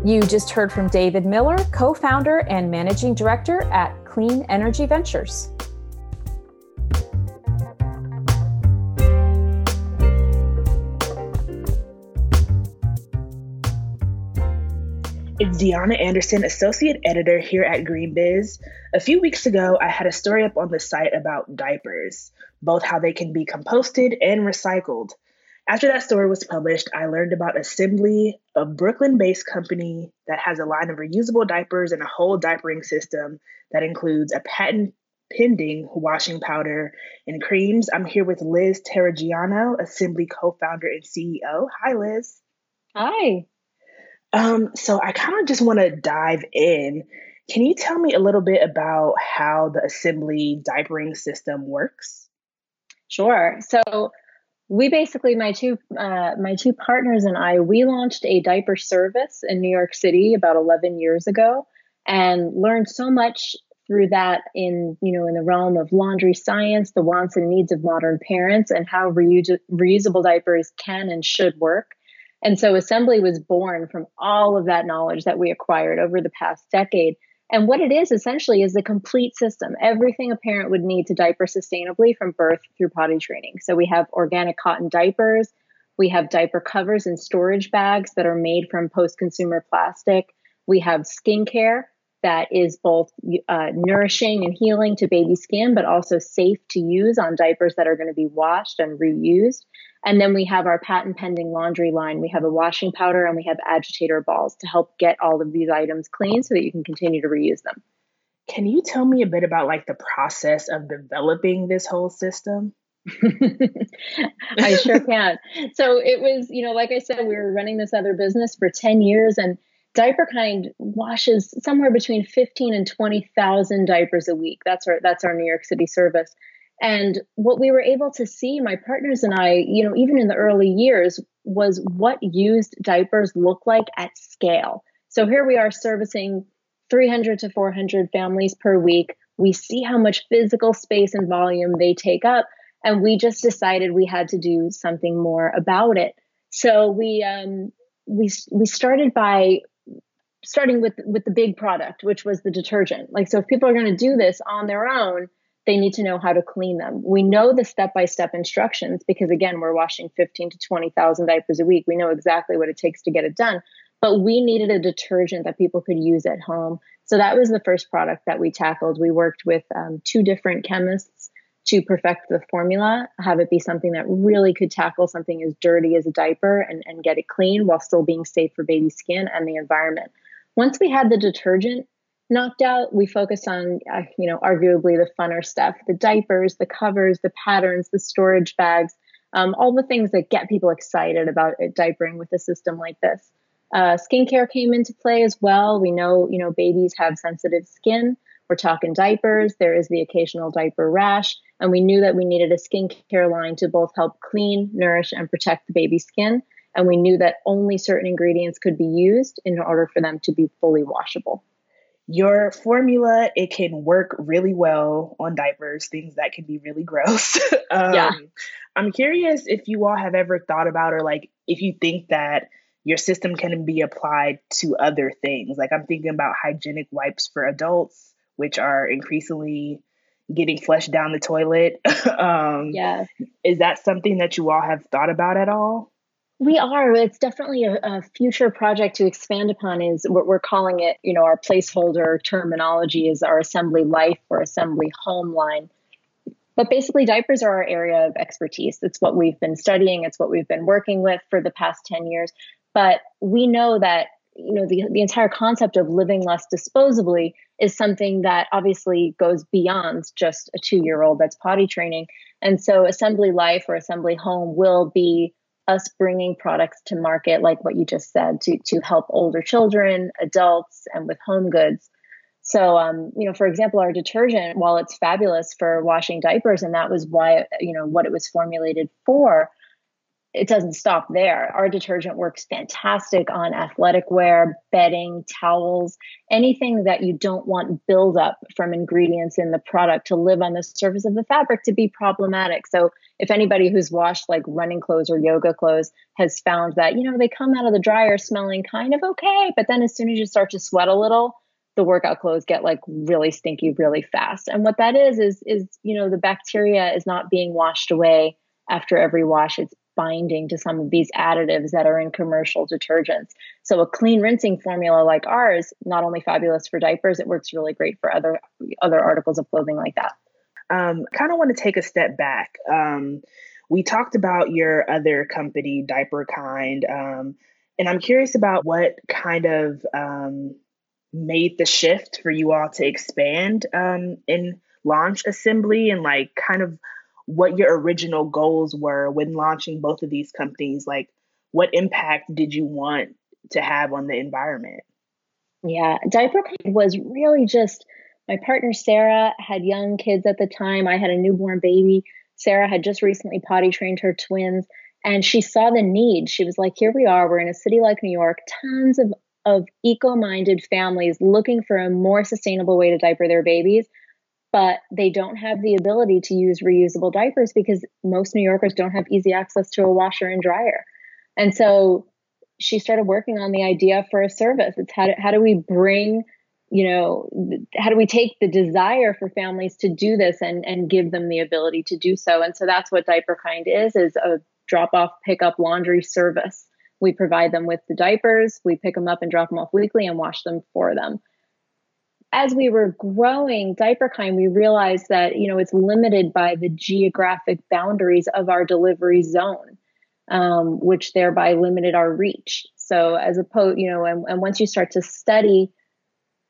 You just heard from David Miller, co-founder and managing director at Clean Energy Ventures. It's Deanna Anderson, associate editor here at GreenBiz. A few weeks ago, I had a story up on the site about diapers, both how they can be composted and recycled. After that story was published, I learned about Assembly, a Brooklyn-based company that has a line of reusable diapers and a whole diapering system that includes a patent-pending washing powder and creams. I'm here with Liz Terragiano, Assembly co-founder and CEO. Hi, Liz. Hi. So I kind of just want to dive in. Can you tell me a little bit about how the Assembly diapering system works? Sure. So we basically, my two partners and I, we launched a diaper service in New York City about 11 years ago, and learned so much through that in the realm of laundry science, the wants and needs of modern parents, and how reusable diapers can and should work. And so Assembly was born from all of that knowledge that we acquired over the past decade. And what it is essentially is the complete system, everything a parent would need to diaper sustainably from birth through potty training. So we have organic cotton diapers, we have diaper covers and storage bags that are made from post-consumer plastic, we have skincare, that is both nourishing and healing to baby skin, but also safe to use on diapers that are going to be washed and reused. And then we have our patent pending laundry line. We have a washing powder and we have agitator balls to help get all of these items clean so that you can continue to reuse them. Can you tell me a bit about like the process of developing this whole system? I sure can. So it was, you know, like I said, we were running this other business for 10 years and DiaperKind washes somewhere between 15 and 20,000 diapers a week. That's our New York City service. And what we were able to see, my partners and I, you know, even in the early years, was what used diapers look like at scale. So here we are servicing 300 to 400 families per week. We see how much physical space and volume they take up. And we just decided we had to do something more about it. So we started by starting with the big product, which was the detergent. Like, so if people are going to do this on their own, they need to know how to clean them. We know the step-by-step instructions because, again, we're washing 15 to 20,000 diapers a week. We know exactly what it takes to get it done. But we needed a detergent that people could use at home. So that was the first product that we tackled. We worked with two different chemists to perfect the formula, have it be something that really could tackle something as dirty as a diaper and get it clean while still being safe for baby skin and the environment. Once we had the detergent knocked out, we focused on, arguably the funner stuff, the diapers, the covers, the patterns, the storage bags, all the things that get people excited about diapering with a system like this. Skincare came into play as well. We know, you know, babies have sensitive skin. We're talking diapers. There is the occasional diaper rash. And we knew that we needed a skincare line to both help clean, nourish, and protect the baby's skin. And we knew that only certain ingredients could be used in order for them to be fully washable. Your formula, it can work really well on diapers, things that can be really gross. Yeah. I'm curious if you all have ever thought about, or like if you think that your system can be applied to other things. Like I'm thinking about hygienic wipes for adults, which are increasingly getting flushed down the toilet. Yeah. Is that something that you all have thought about at all? We are. It's definitely a future project to expand upon. Is what we're calling it, you know, our placeholder terminology is our Assembly Life or Assembly Home line. But basically diapers are our area of expertise. It's what we've been studying. It's what we've been working with for the past 10 years. But we know that, you know, the entire concept of living less disposably is something that obviously goes beyond just a 2-year-old that's potty training. And so Assembly Life or Assembly Home will be us bringing products to market, like what you just said, to help older children, adults, and with home goods. So, for example, our detergent, while it's fabulous for washing diapers, and that was why, you know, what it was formulated for, it doesn't stop there. Our detergent works fantastic on athletic wear, bedding, towels, anything that you don't want buildup from ingredients in the product to live on the surface of the fabric to be problematic. So if anybody who's washed like running clothes or yoga clothes has found that, you know, they come out of the dryer smelling kind of okay, but then as soon as you start to sweat a little, the workout clothes get like really stinky really fast. And what that is, you know, the bacteria is not being washed away after every wash. It's binding to some of these additives that are in commercial detergents. So a clean rinsing formula like ours, not only fabulous for diapers, it works really great for other articles of clothing like that. Kind of want to take a step back. We talked about your other company, DiaperKind, and I'm curious about what kind of made the shift for you all to expand and launch Assembly, and like kind of what your original goals were when launching both of these companies. Like what impact did you want to have on the environment? Yeah, DiaperKind was really just, my partner Sarah had young kids at the time. I had a newborn baby. Sarah had just recently potty trained her twins and she saw the need. She was like, here we are, we're in a city like New York, tons of eco-minded families looking for a more sustainable way to diaper their babies. But they don't have the ability to use reusable diapers because most New Yorkers don't have easy access to a washer and dryer. And so she started working on the idea for a service. It's how do we take the desire for families to do this and give them the ability to do so. And so that's what DiaperKind is a drop-off, pick-up laundry service. We provide them with the diapers, we pick them up and drop them off weekly and wash them for them. as we were growing DiaperKind, we realized that, you know, it's limited by the geographic boundaries of our delivery zone, which thereby limited our reach. So as opposed, you know, and once you start to study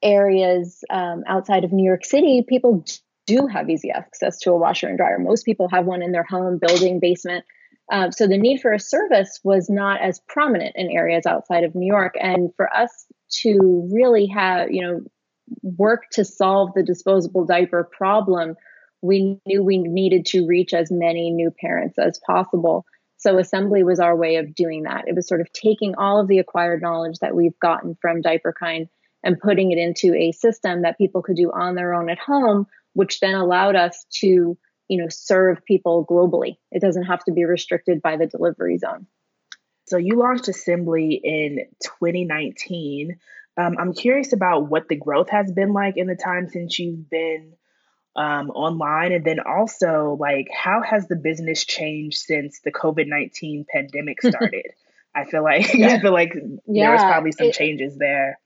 areas outside of New York City, people do have easy access to a washer and dryer. Most people have one in their home, building, basement. So the need for a service was not as prominent in areas outside of New York. And for us to really have, you know, work to solve the disposable diaper problem, we knew we needed to reach as many new parents as possible. So Assembly was our way of doing that. It was sort of taking all of the acquired knowledge that we've gotten from DiaperKind and putting it into a system that people could do on their own at home, which then allowed us to, you know, serve people globally. It doesn't have to be restricted by the delivery zone. So you launched Assembly in 2019. I'm curious about what the growth has been like in the time since you've been online. And then also, like, how has the business changed since the COVID-19 pandemic started? I feel like there was probably some changes there.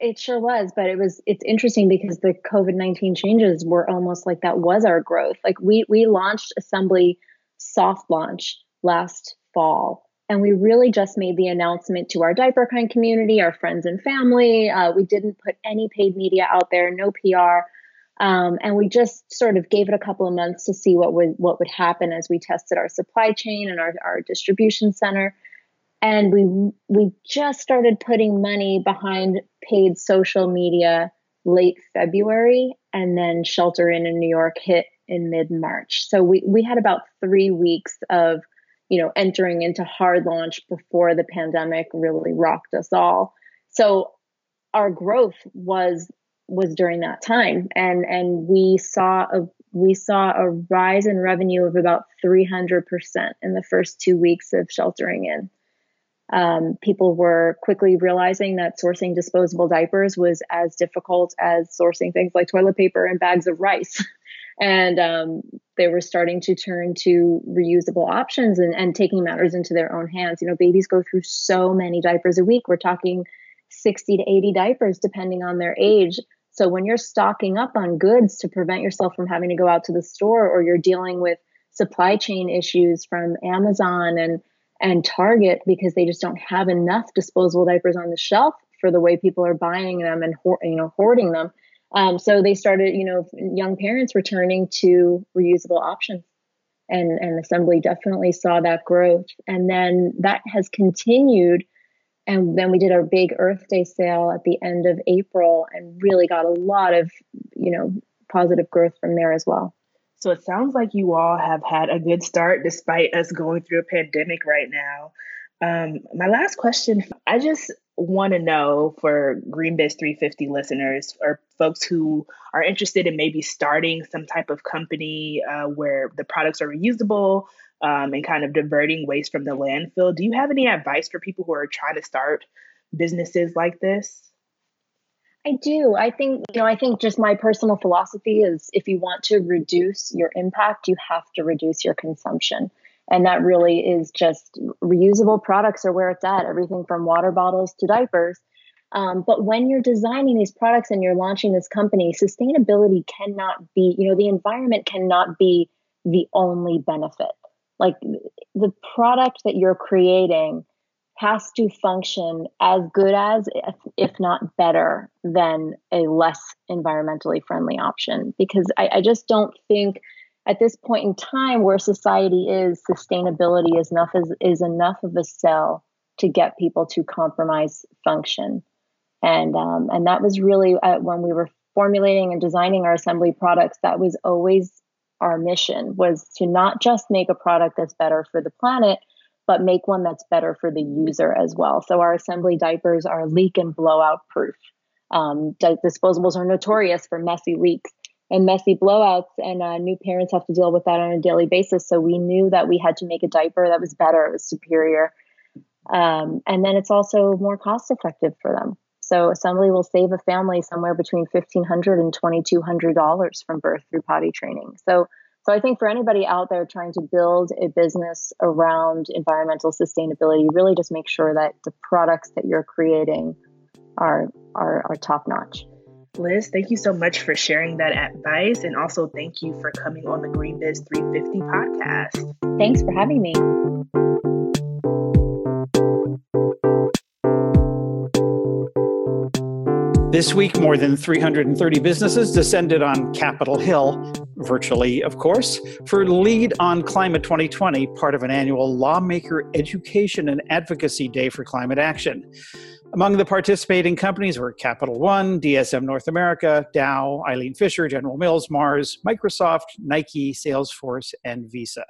It sure was, but it's interesting because the COVID-19 changes were almost like that was our growth. Like we launched Assembly soft launch last fall. And we really just made the announcement to our DiaperKind community, our friends and family. We didn't put any paid media out there, no PR. And we just sort of gave it a couple of months to see what would happen as we tested our supply chain and our distribution center. And we just started putting money behind paid social media late February, and then shelter in New York hit in mid-March. So we had about 3 weeks of, you know, entering into hard launch before the pandemic really rocked us all. So our growth was during that time, and we saw a rise in revenue of about 300% in the first 2 weeks of sheltering in. People were quickly realizing that sourcing disposable diapers was as difficult as sourcing things like toilet paper and bags of rice. And they were starting to turn to reusable options and taking matters into their own hands. You know, babies go through so many diapers a week. We're talking 60 to 80 diapers, depending on their age. So when you're stocking up on goods to prevent yourself from having to go out to the store, or you're dealing with supply chain issues from Amazon and Target because they just don't have enough disposable diapers on the shelf for the way people are buying them and hoarding them. So they started, you know, young parents returning to reusable options, and Assembly definitely saw that growth. And then that has continued. And then we did our big Earth Day sale at the end of April and really got a lot of, you know, positive growth from there as well. So it sounds like you all have had a good start despite us going through a pandemic right now. My last question, I just want to know for GreenBiz 350 listeners or folks who are interested in maybe starting some type of company where the products are reusable and kind of diverting waste from the landfill. Do you have any advice for people who are trying to start businesses like this? I do. I think just my personal philosophy is if you want to reduce your impact, you have to reduce your consumption. And that really is just reusable products are where it's at, everything from water bottles to diapers. But when you're designing these products and you're launching this company, sustainability cannot be, you know, the environment cannot be the only benefit. Like the product that you're creating has to function as good as, if not better than, a less environmentally friendly option. Because I just don't think at this point in time where society is, sustainability is enough of a sell to get people to compromise function. And that was really when we were formulating and designing our Assembly products, that was always our mission, was to not just make a product that's better for the planet, but make one that's better for the user as well. So our Assembly diapers are leak and blowout proof. Disposables are notorious for messy leaks and messy blowouts, and new parents have to deal with that on a daily basis. So we knew that we had to make a diaper that was better, it was superior. And then it's also more cost effective for them. So Assembly will save a family somewhere between $1,500 and $2,200 from birth through potty training. So I think for anybody out there trying to build a business around environmental sustainability, really just make sure that the products that you're creating are top notch. Liz, thank you so much for sharing that advice. And also thank you for coming on the GreenBiz 350 podcast. Thanks for having me. This week, more than 330 businesses descended on Capitol Hill, virtually, of course, for LEAD on Climate 2020, part of an annual Lawmaker Education and Advocacy Day for Climate Action. Among the participating companies were Capital One, DSM North America, Dow, Eileen Fisher, General Mills, Mars, Microsoft, Nike, Salesforce, and Visa.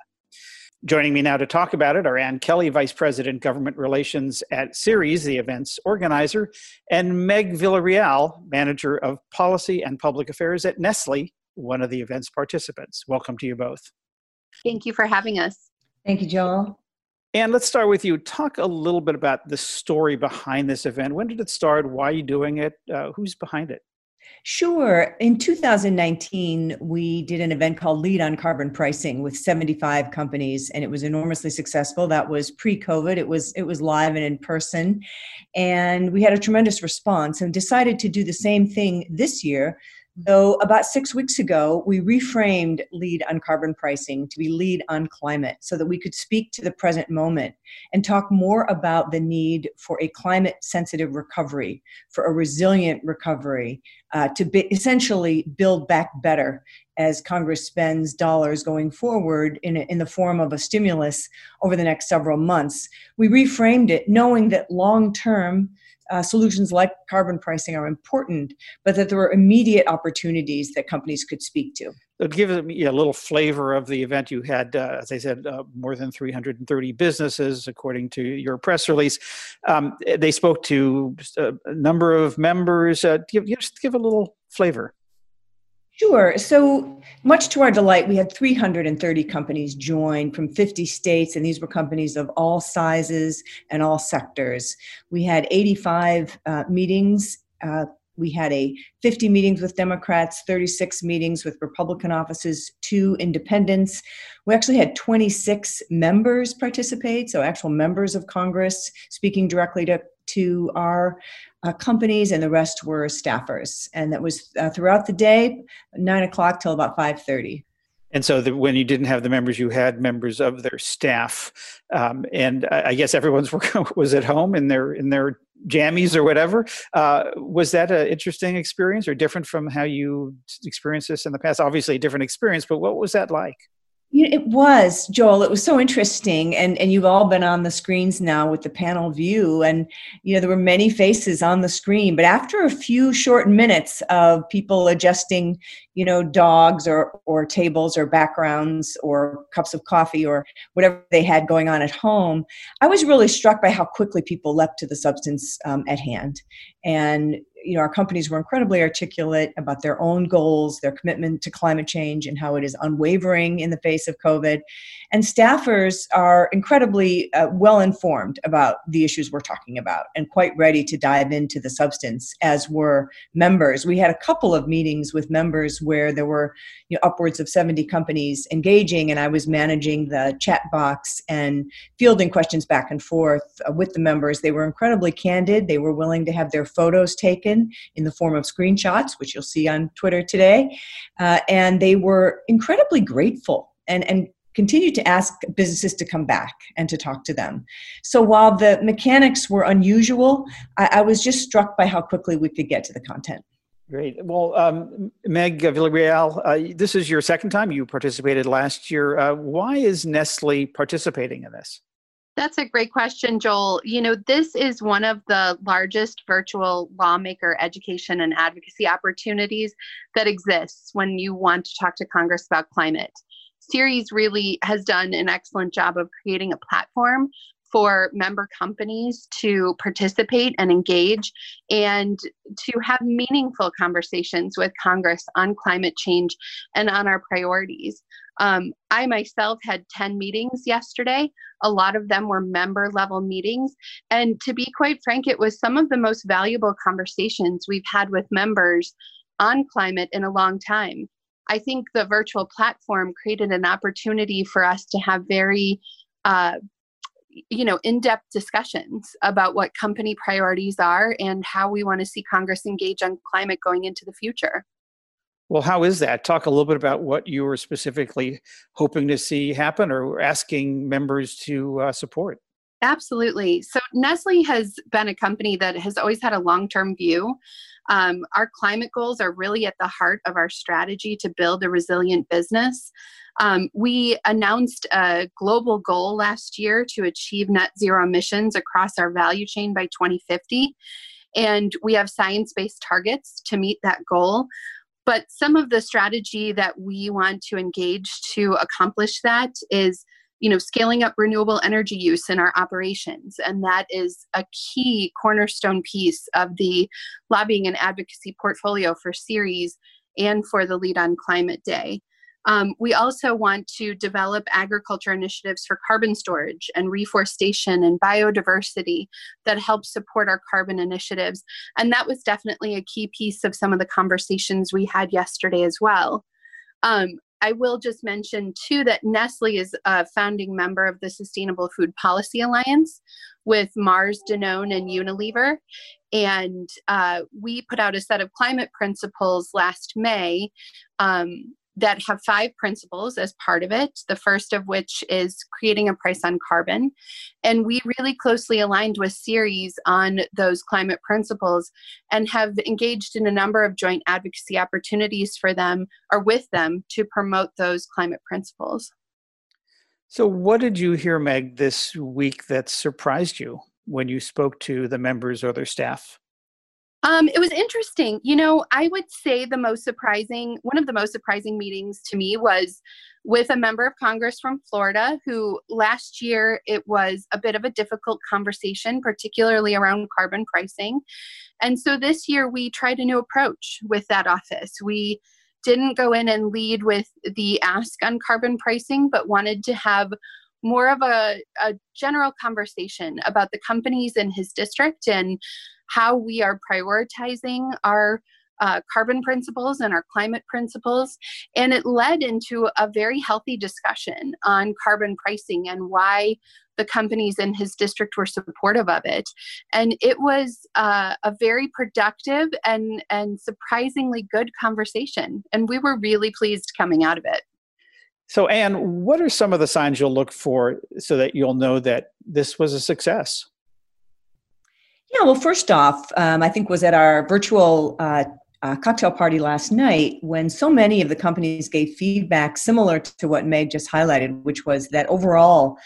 Joining me now to talk about it are Anne Kelly, Vice President, Government Relations at Ceres, the event's organizer, and Meg Villarreal, Manager of Policy and Public Affairs at Nestle, one of the event's participants. Welcome to you both. Thank you for having us. Thank you, Joel. And let's start with you. Talk a little bit about the story behind this event. When did it start? Why are you doing it? Who's behind it? Sure. In 2019, we did an event called LEAD on Carbon Pricing with 75 companies, and it was enormously successful. That was pre-COVID. It was live and in person, and we had a tremendous response and decided to do the same thing this year. Though about 6 weeks ago, we reframed LEAD on Carbon Pricing to be LEAD on Climate so that we could speak to the present moment and talk more about the need for a climate-sensitive recovery, for a resilient recovery, to essentially build back better as Congress spends dollars going forward in the form of a stimulus over the next several months. We reframed it knowing that long-term solutions like carbon pricing are important, but that there were immediate opportunities that companies could speak to. It gives me a little flavor of the event. You had, as I said, more than 330 businesses, according to your press release. They spoke to a number of members. Give a little flavor. Sure. So much to our delight, we had 330 companies join from 50 states, and these were companies of all sizes and all sectors. We had 85 meetings. We had 50 meetings with Democrats, 36 meetings with Republican offices, 2 independents. We actually had 26 members participate, so actual members of Congress speaking directly to our companies, and the rest were staffers. And that was throughout the day, 9 o'clock till about 5:30. And so when you didn't have the members, you had members of their staff. And I guess everyone's was at home in their jammies or whatever. Was that an interesting experience or different from how you experienced this in the past? Obviously a different experience, but what was that like? It was, Joel. It was so interesting, and you've all been on the screens now with the panel view, and there were many faces on the screen. But after a few short minutes of people adjusting, dogs or tables or backgrounds or cups of coffee or whatever they had going on at home, I was really struck by how quickly people leapt to the substance at hand, and. Our companies were incredibly articulate about their own goals, their commitment to climate change, and how it is unwavering in the face of COVID. And staffers are incredibly well-informed about the issues we're talking about and quite ready to dive into the substance, as were members. We had a couple of meetings with members where there were upwards of 70 companies engaging, and I was managing the chat box and fielding questions back and forth with the members. They were incredibly candid. They were willing to have their photos taken in the form of screenshots, which you'll see on Twitter today. And they were incredibly grateful and continued to ask businesses to come back and to talk to them. So while the mechanics were unusual, I was just struck by how quickly we could get to the content. Great. Well, Meg Villarreal, this is your second time. You participated last year. Why is Nestle participating in this? That's a great question, Joel. This is one of the largest virtual lawmaker education and advocacy opportunities that exists when you want to talk to Congress about climate. Ceres really has done an excellent job of creating a platform for member companies to participate and engage and to have meaningful conversations with Congress on climate change and on our priorities. I myself had 10 meetings yesterday. A lot of them were member-level meetings. And to be quite frank, it was some of the most valuable conversations we've had with members on climate in a long time. I think the virtual platform created an opportunity for us to have very you know, in-depth discussions about what company priorities are and how we want to see Congress engage on climate going into the future. Well, how is that? Talk a little bit about what you were specifically hoping to see happen or asking members to support. Absolutely. So Nestle has been a company that has always had a long-term view. Our climate goals are really at the heart of our strategy to build a resilient business. We announced a global goal last year to achieve net zero emissions across our value chain by 2050. And we have science-based targets to meet that goal. But some of the strategy that we want to engage to accomplish that is, you know, scaling up renewable energy use in our operations. And that is a key cornerstone piece of the lobbying and advocacy portfolio for Ceres and for the Lead on Climate Day. We also want to develop agriculture initiatives for carbon storage and reforestation and biodiversity that help support our carbon initiatives. And that was definitely a key piece of some of the conversations we had yesterday as well. I will just mention, too, that Nestle is a founding member of the Sustainable Food Policy Alliance with Mars, Danone, and Unilever. And we put out a set of climate principles last May that have 5 principles as part of it, the first of which is creating a price on carbon. And we really closely aligned with Ceres on those climate principles and have engaged in a number of joint advocacy opportunities for them or with them to promote those climate principles. So what did you hear, Meg, this week that surprised you when you spoke to the members or their staff? It was interesting. You know, I would say one of the most surprising meetings to me was with a member of Congress from Florida who last year it was a bit of a difficult conversation, particularly around carbon pricing. And so this year we tried a new approach with that office. We didn't go in and lead with the ask on carbon pricing, but wanted to have more of a general conversation about the companies in his district and how we are prioritizing our carbon principles and our climate principles. And it led into a very healthy discussion on carbon pricing and why the companies in his district were supportive of it. And it was a very productive and surprisingly good conversation. And we were really pleased coming out of it. So, Anne, what are some of the signs you'll look for so that you'll know that this was a success? Yeah, well, first off, I think was at our virtual cocktail party last night when so many of the companies gave feedback similar to what Meg just highlighted, which was that overall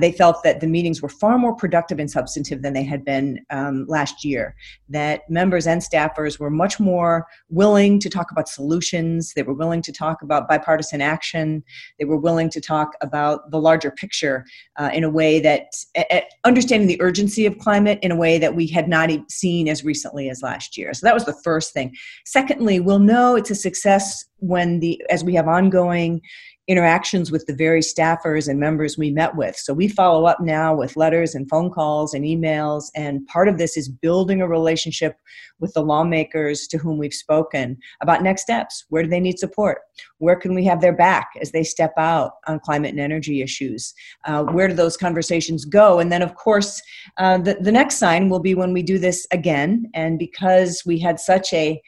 they felt that the meetings were far more productive and substantive than they had been last year, that members and staffers were much more willing to talk about solutions. They were willing to talk about bipartisan action. They were willing to talk about the larger picture in a way that, understanding the urgency of climate in a way that we had not seen as recently as last year. So that was the first thing. Secondly, we'll know it's a success when as we have ongoing interactions with the very staffers and members we met with. So we follow up now with letters and phone calls and emails, and part of this is building a relationship with the lawmakers to whom we've spoken about next steps. Where do they need support? Where can we have their back as they step out on climate and energy issues? Where do those conversations go? And then, of course, the next sign will be when we do this again. And because we had such a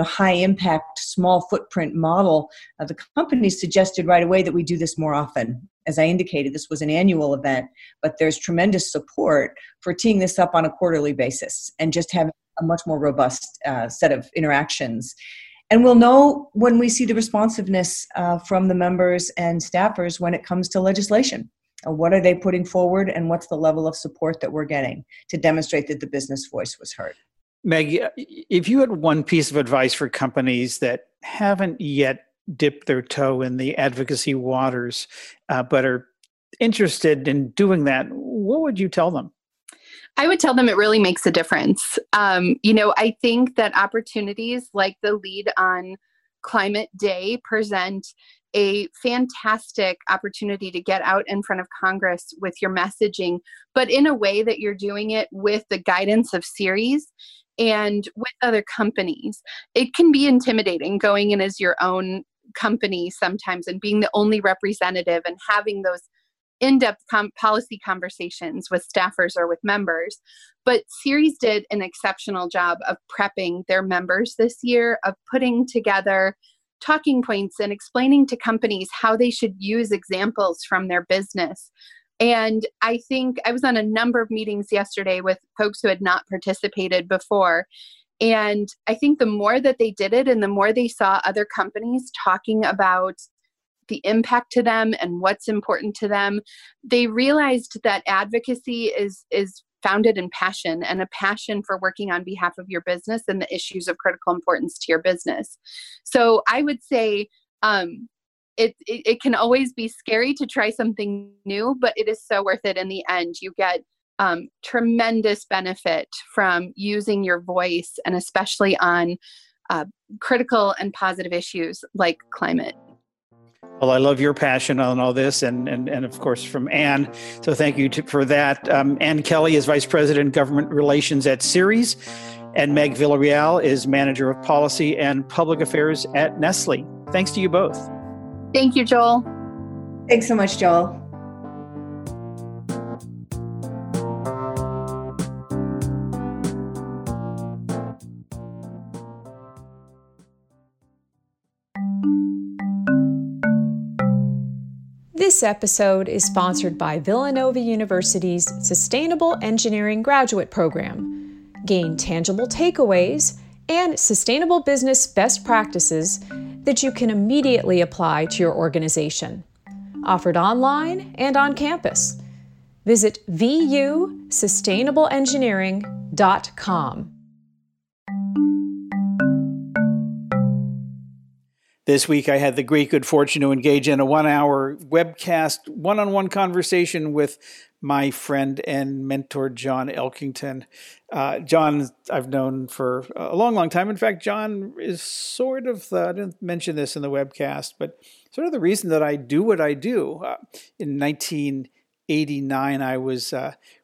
high impact, small footprint model, the company suggested right away that we do this more often. As I indicated, this was an annual event, but there's tremendous support for teeing this up on a quarterly basis and just having a much more robust set of interactions. And we'll know when we see the responsiveness from the members and staffers when it comes to legislation. What are they putting forward, and what's the level of support that we're getting to demonstrate that the business voice was heard? Meg, if you had one piece of advice for companies that haven't yet dipped their toe in the advocacy waters, but are interested in doing that, what would you tell them? I would tell them it really makes a difference. I think that opportunities like the Lead on Climate Day present a fantastic opportunity to get out in front of Congress with your messaging, but in a way that you're doing it with the guidance of Ceres and with other companies. It can be intimidating going in as your own company sometimes and being the only representative and having those in-depth policy conversations with staffers or with members. But Ceres did an exceptional job of prepping their members this year, of putting together talking points and explaining to companies how they should use examples from their business. And I think I was on a number of meetings yesterday with folks who had not participated before. And I think the more that they did it and the more they saw other companies talking about the impact to them and what's important to them, they realized that advocacy is founded in passion, and a passion for working on behalf of your business and the issues of critical importance to your business. So I would say it can always be scary to try something new, but it is so worth it in the end. You get tremendous benefit from using your voice, and especially on critical and positive issues like climate. Well, I love your passion on all this, and of course from Anne. So thank you for that. Anne Kelly is Vice President Government Relations at Ceres, and Meg Villarreal is Manager of Policy and Public Affairs at Nestle. Thanks to you both. Thank you, Joel. Thanks so much, Joel. This episode is sponsored by Villanova University's Sustainable Engineering Graduate Program. Gain tangible takeaways and sustainable business best practices that you can immediately apply to your organization. Offered online and on campus. Visit vusustainableengineering.com. This week, I had the great good fortune to engage in a one-hour webcast, one-on-one conversation with my friend and mentor, John Elkington. John, I've known for a long, long time. In fact, John is sort of the, I didn't mention this in the webcast, but sort of the reason that I do what I do. In 1989, I was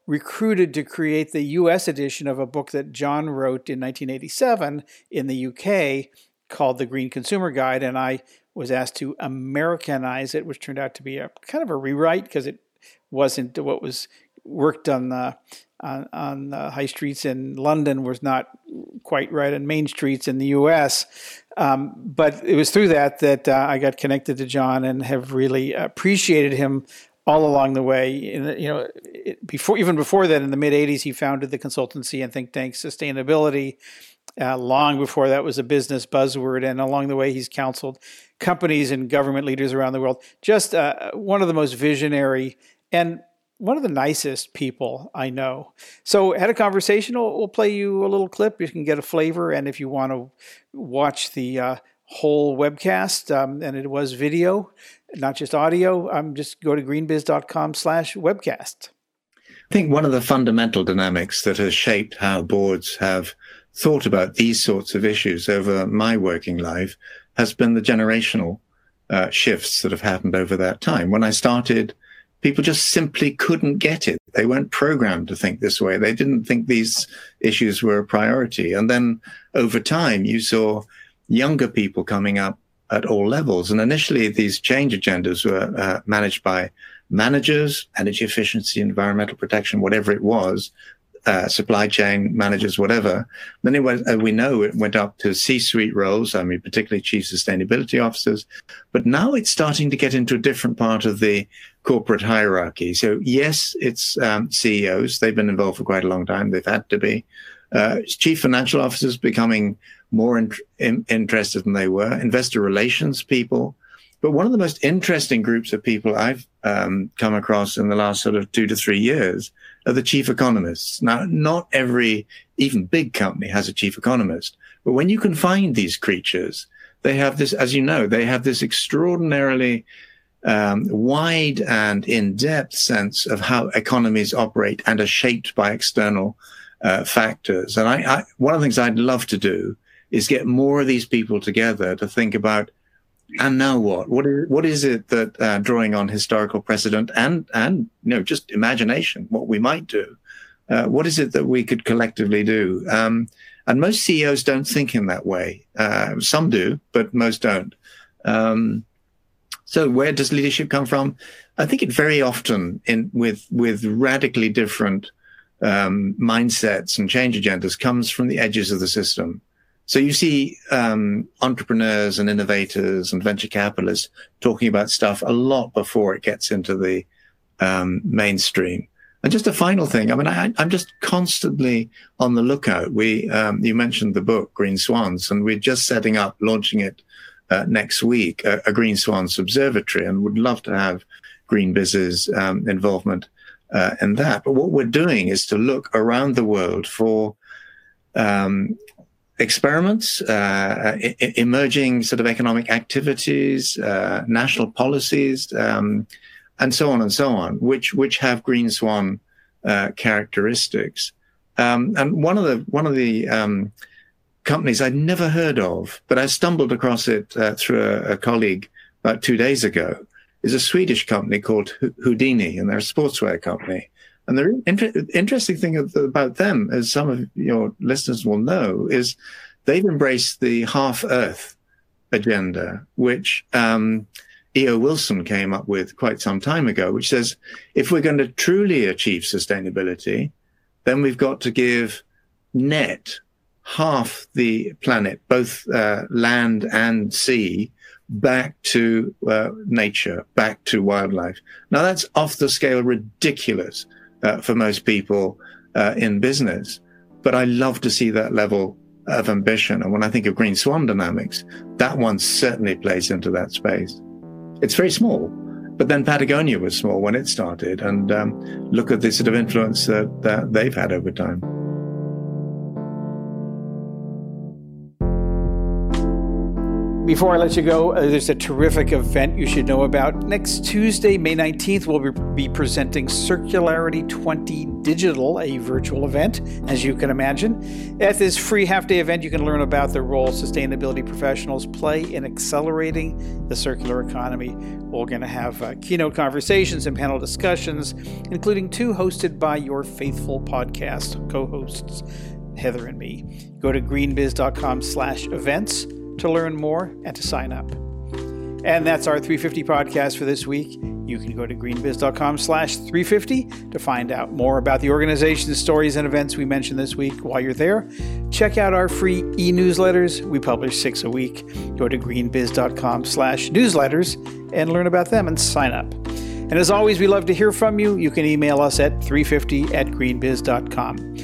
recruited to create the U.S. edition of a book that John wrote in 1987 in the U.K., called The Green Consumer Guide, and I was asked to Americanize it, which turned out to be a kind of a rewrite because it wasn't what was worked on the high streets in London was not quite right on main streets in the U.S. But it was through that I got connected to John and have really appreciated him all along the way. And, you know, before that, in the mid '80s, he founded the consultancy and think tank Sustainability. Long before that was a business buzzword, and along the way he's counseled companies and government leaders around the world. Just one of the most visionary and one of the nicest people I know. So had a conversation. We'll play you a little clip. You can get a flavor, and if you want to watch the whole webcast, and it was video, not just audio, just go to greenbiz.com/webcast. I think one of the fundamental dynamics that has shaped how boards have thought about these sorts of issues over my working life has been the generational shifts that have happened over that time. When I started, people just simply couldn't get it. They weren't programmed to think this way. They didn't think these issues were a priority. And then over time, you saw younger people coming up at all levels. And initially, these change agendas were managed by managers, energy efficiency, environmental protection, whatever it was, supply chain managers, whatever. Then it went, we know it went up to C-suite roles, I mean, particularly chief sustainability officers. But now it's starting to get into a different part of the corporate hierarchy. So yes, it's CEOs. They've been involved for quite a long time. They've had to be. Chief financial officers becoming more interested than they were. Investor relations people. But one of the most interesting groups of people I've come across in the last sort of 2 to 3 years are the chief economists. Now, not every even big company has a chief economist, but when you can find these creatures, they have this, as you know, they have this extraordinarily wide and in-depth sense of how economies operate and are shaped by external factors. And I one of the things I'd love to do is get more of these people together to think about, and now what? What is it that drawing on historical precedent and you know, just imagination, what we might do, what is it that we could collectively do? And most CEOs don't think in that way. Some do, but most don't. So where does leadership come from? I think it very often with radically different mindsets and change agendas comes from the edges of the system. So you see entrepreneurs and innovators and venture capitalists talking about stuff a lot before it gets into the mainstream. And just a final thing, I mean, I'm just constantly on the lookout. We, you mentioned the book, Green Swans, and we're just setting up, launching it next week, a Green Swans Observatory, and would love to have GreenBiz's involvement in that. But what we're doing is to look around the world for experiments, emerging sort of economic activities, national policies, and so on, which have green swan characteristics. And one of the companies I'd never heard of, but I stumbled across it through a colleague about 2 days ago, is a Swedish company called Houdini, and they're a sportswear company. And the interesting thing about them, as some of your listeners will know, is they've embraced the half-Earth agenda, which E.O. Wilson came up with quite some time ago, which says, if we're going to truly achieve sustainability, then we've got to give net half the planet, both land and sea, back to nature, back to wildlife. Now, that's off the scale ridiculous for most people in business. But I love to see that level of ambition. And when I think of green swan dynamics, that one certainly plays into that space. It's very small, but then Patagonia was small when it started. And look at the sort of influence that they've had over time. Before I let you go, there's a terrific event you should know about. Next Tuesday, May 19th, we'll be presenting Circularity 20 Digital, a virtual event, as you can imagine. At this free half-day event, you can learn about the role sustainability professionals play in accelerating the circular economy. We're going to have keynote conversations and panel discussions, including two hosted by your faithful podcast co-hosts, Heather and me. Go to greenbiz.com/events. to learn more and to sign up. And that's our 350 podcast for this week. You can go to greenbiz.com/350 to find out more about the organizations, stories, and events we mentioned this week. While you're there, check out our free e-newsletters. We publish 6 a week. Go to greenbiz.com/newsletters and learn about them and sign up. And as always, we love to hear from you. You can email us at 350@greenbiz.com.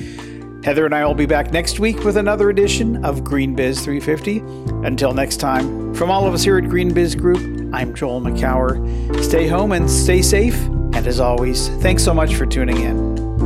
Heather and I will be back next week with another edition of GreenBiz 350. Until next time, from all of us here at GreenBiz Group, I'm Joel McCower. Stay home and stay safe. And as always, thanks so much for tuning in.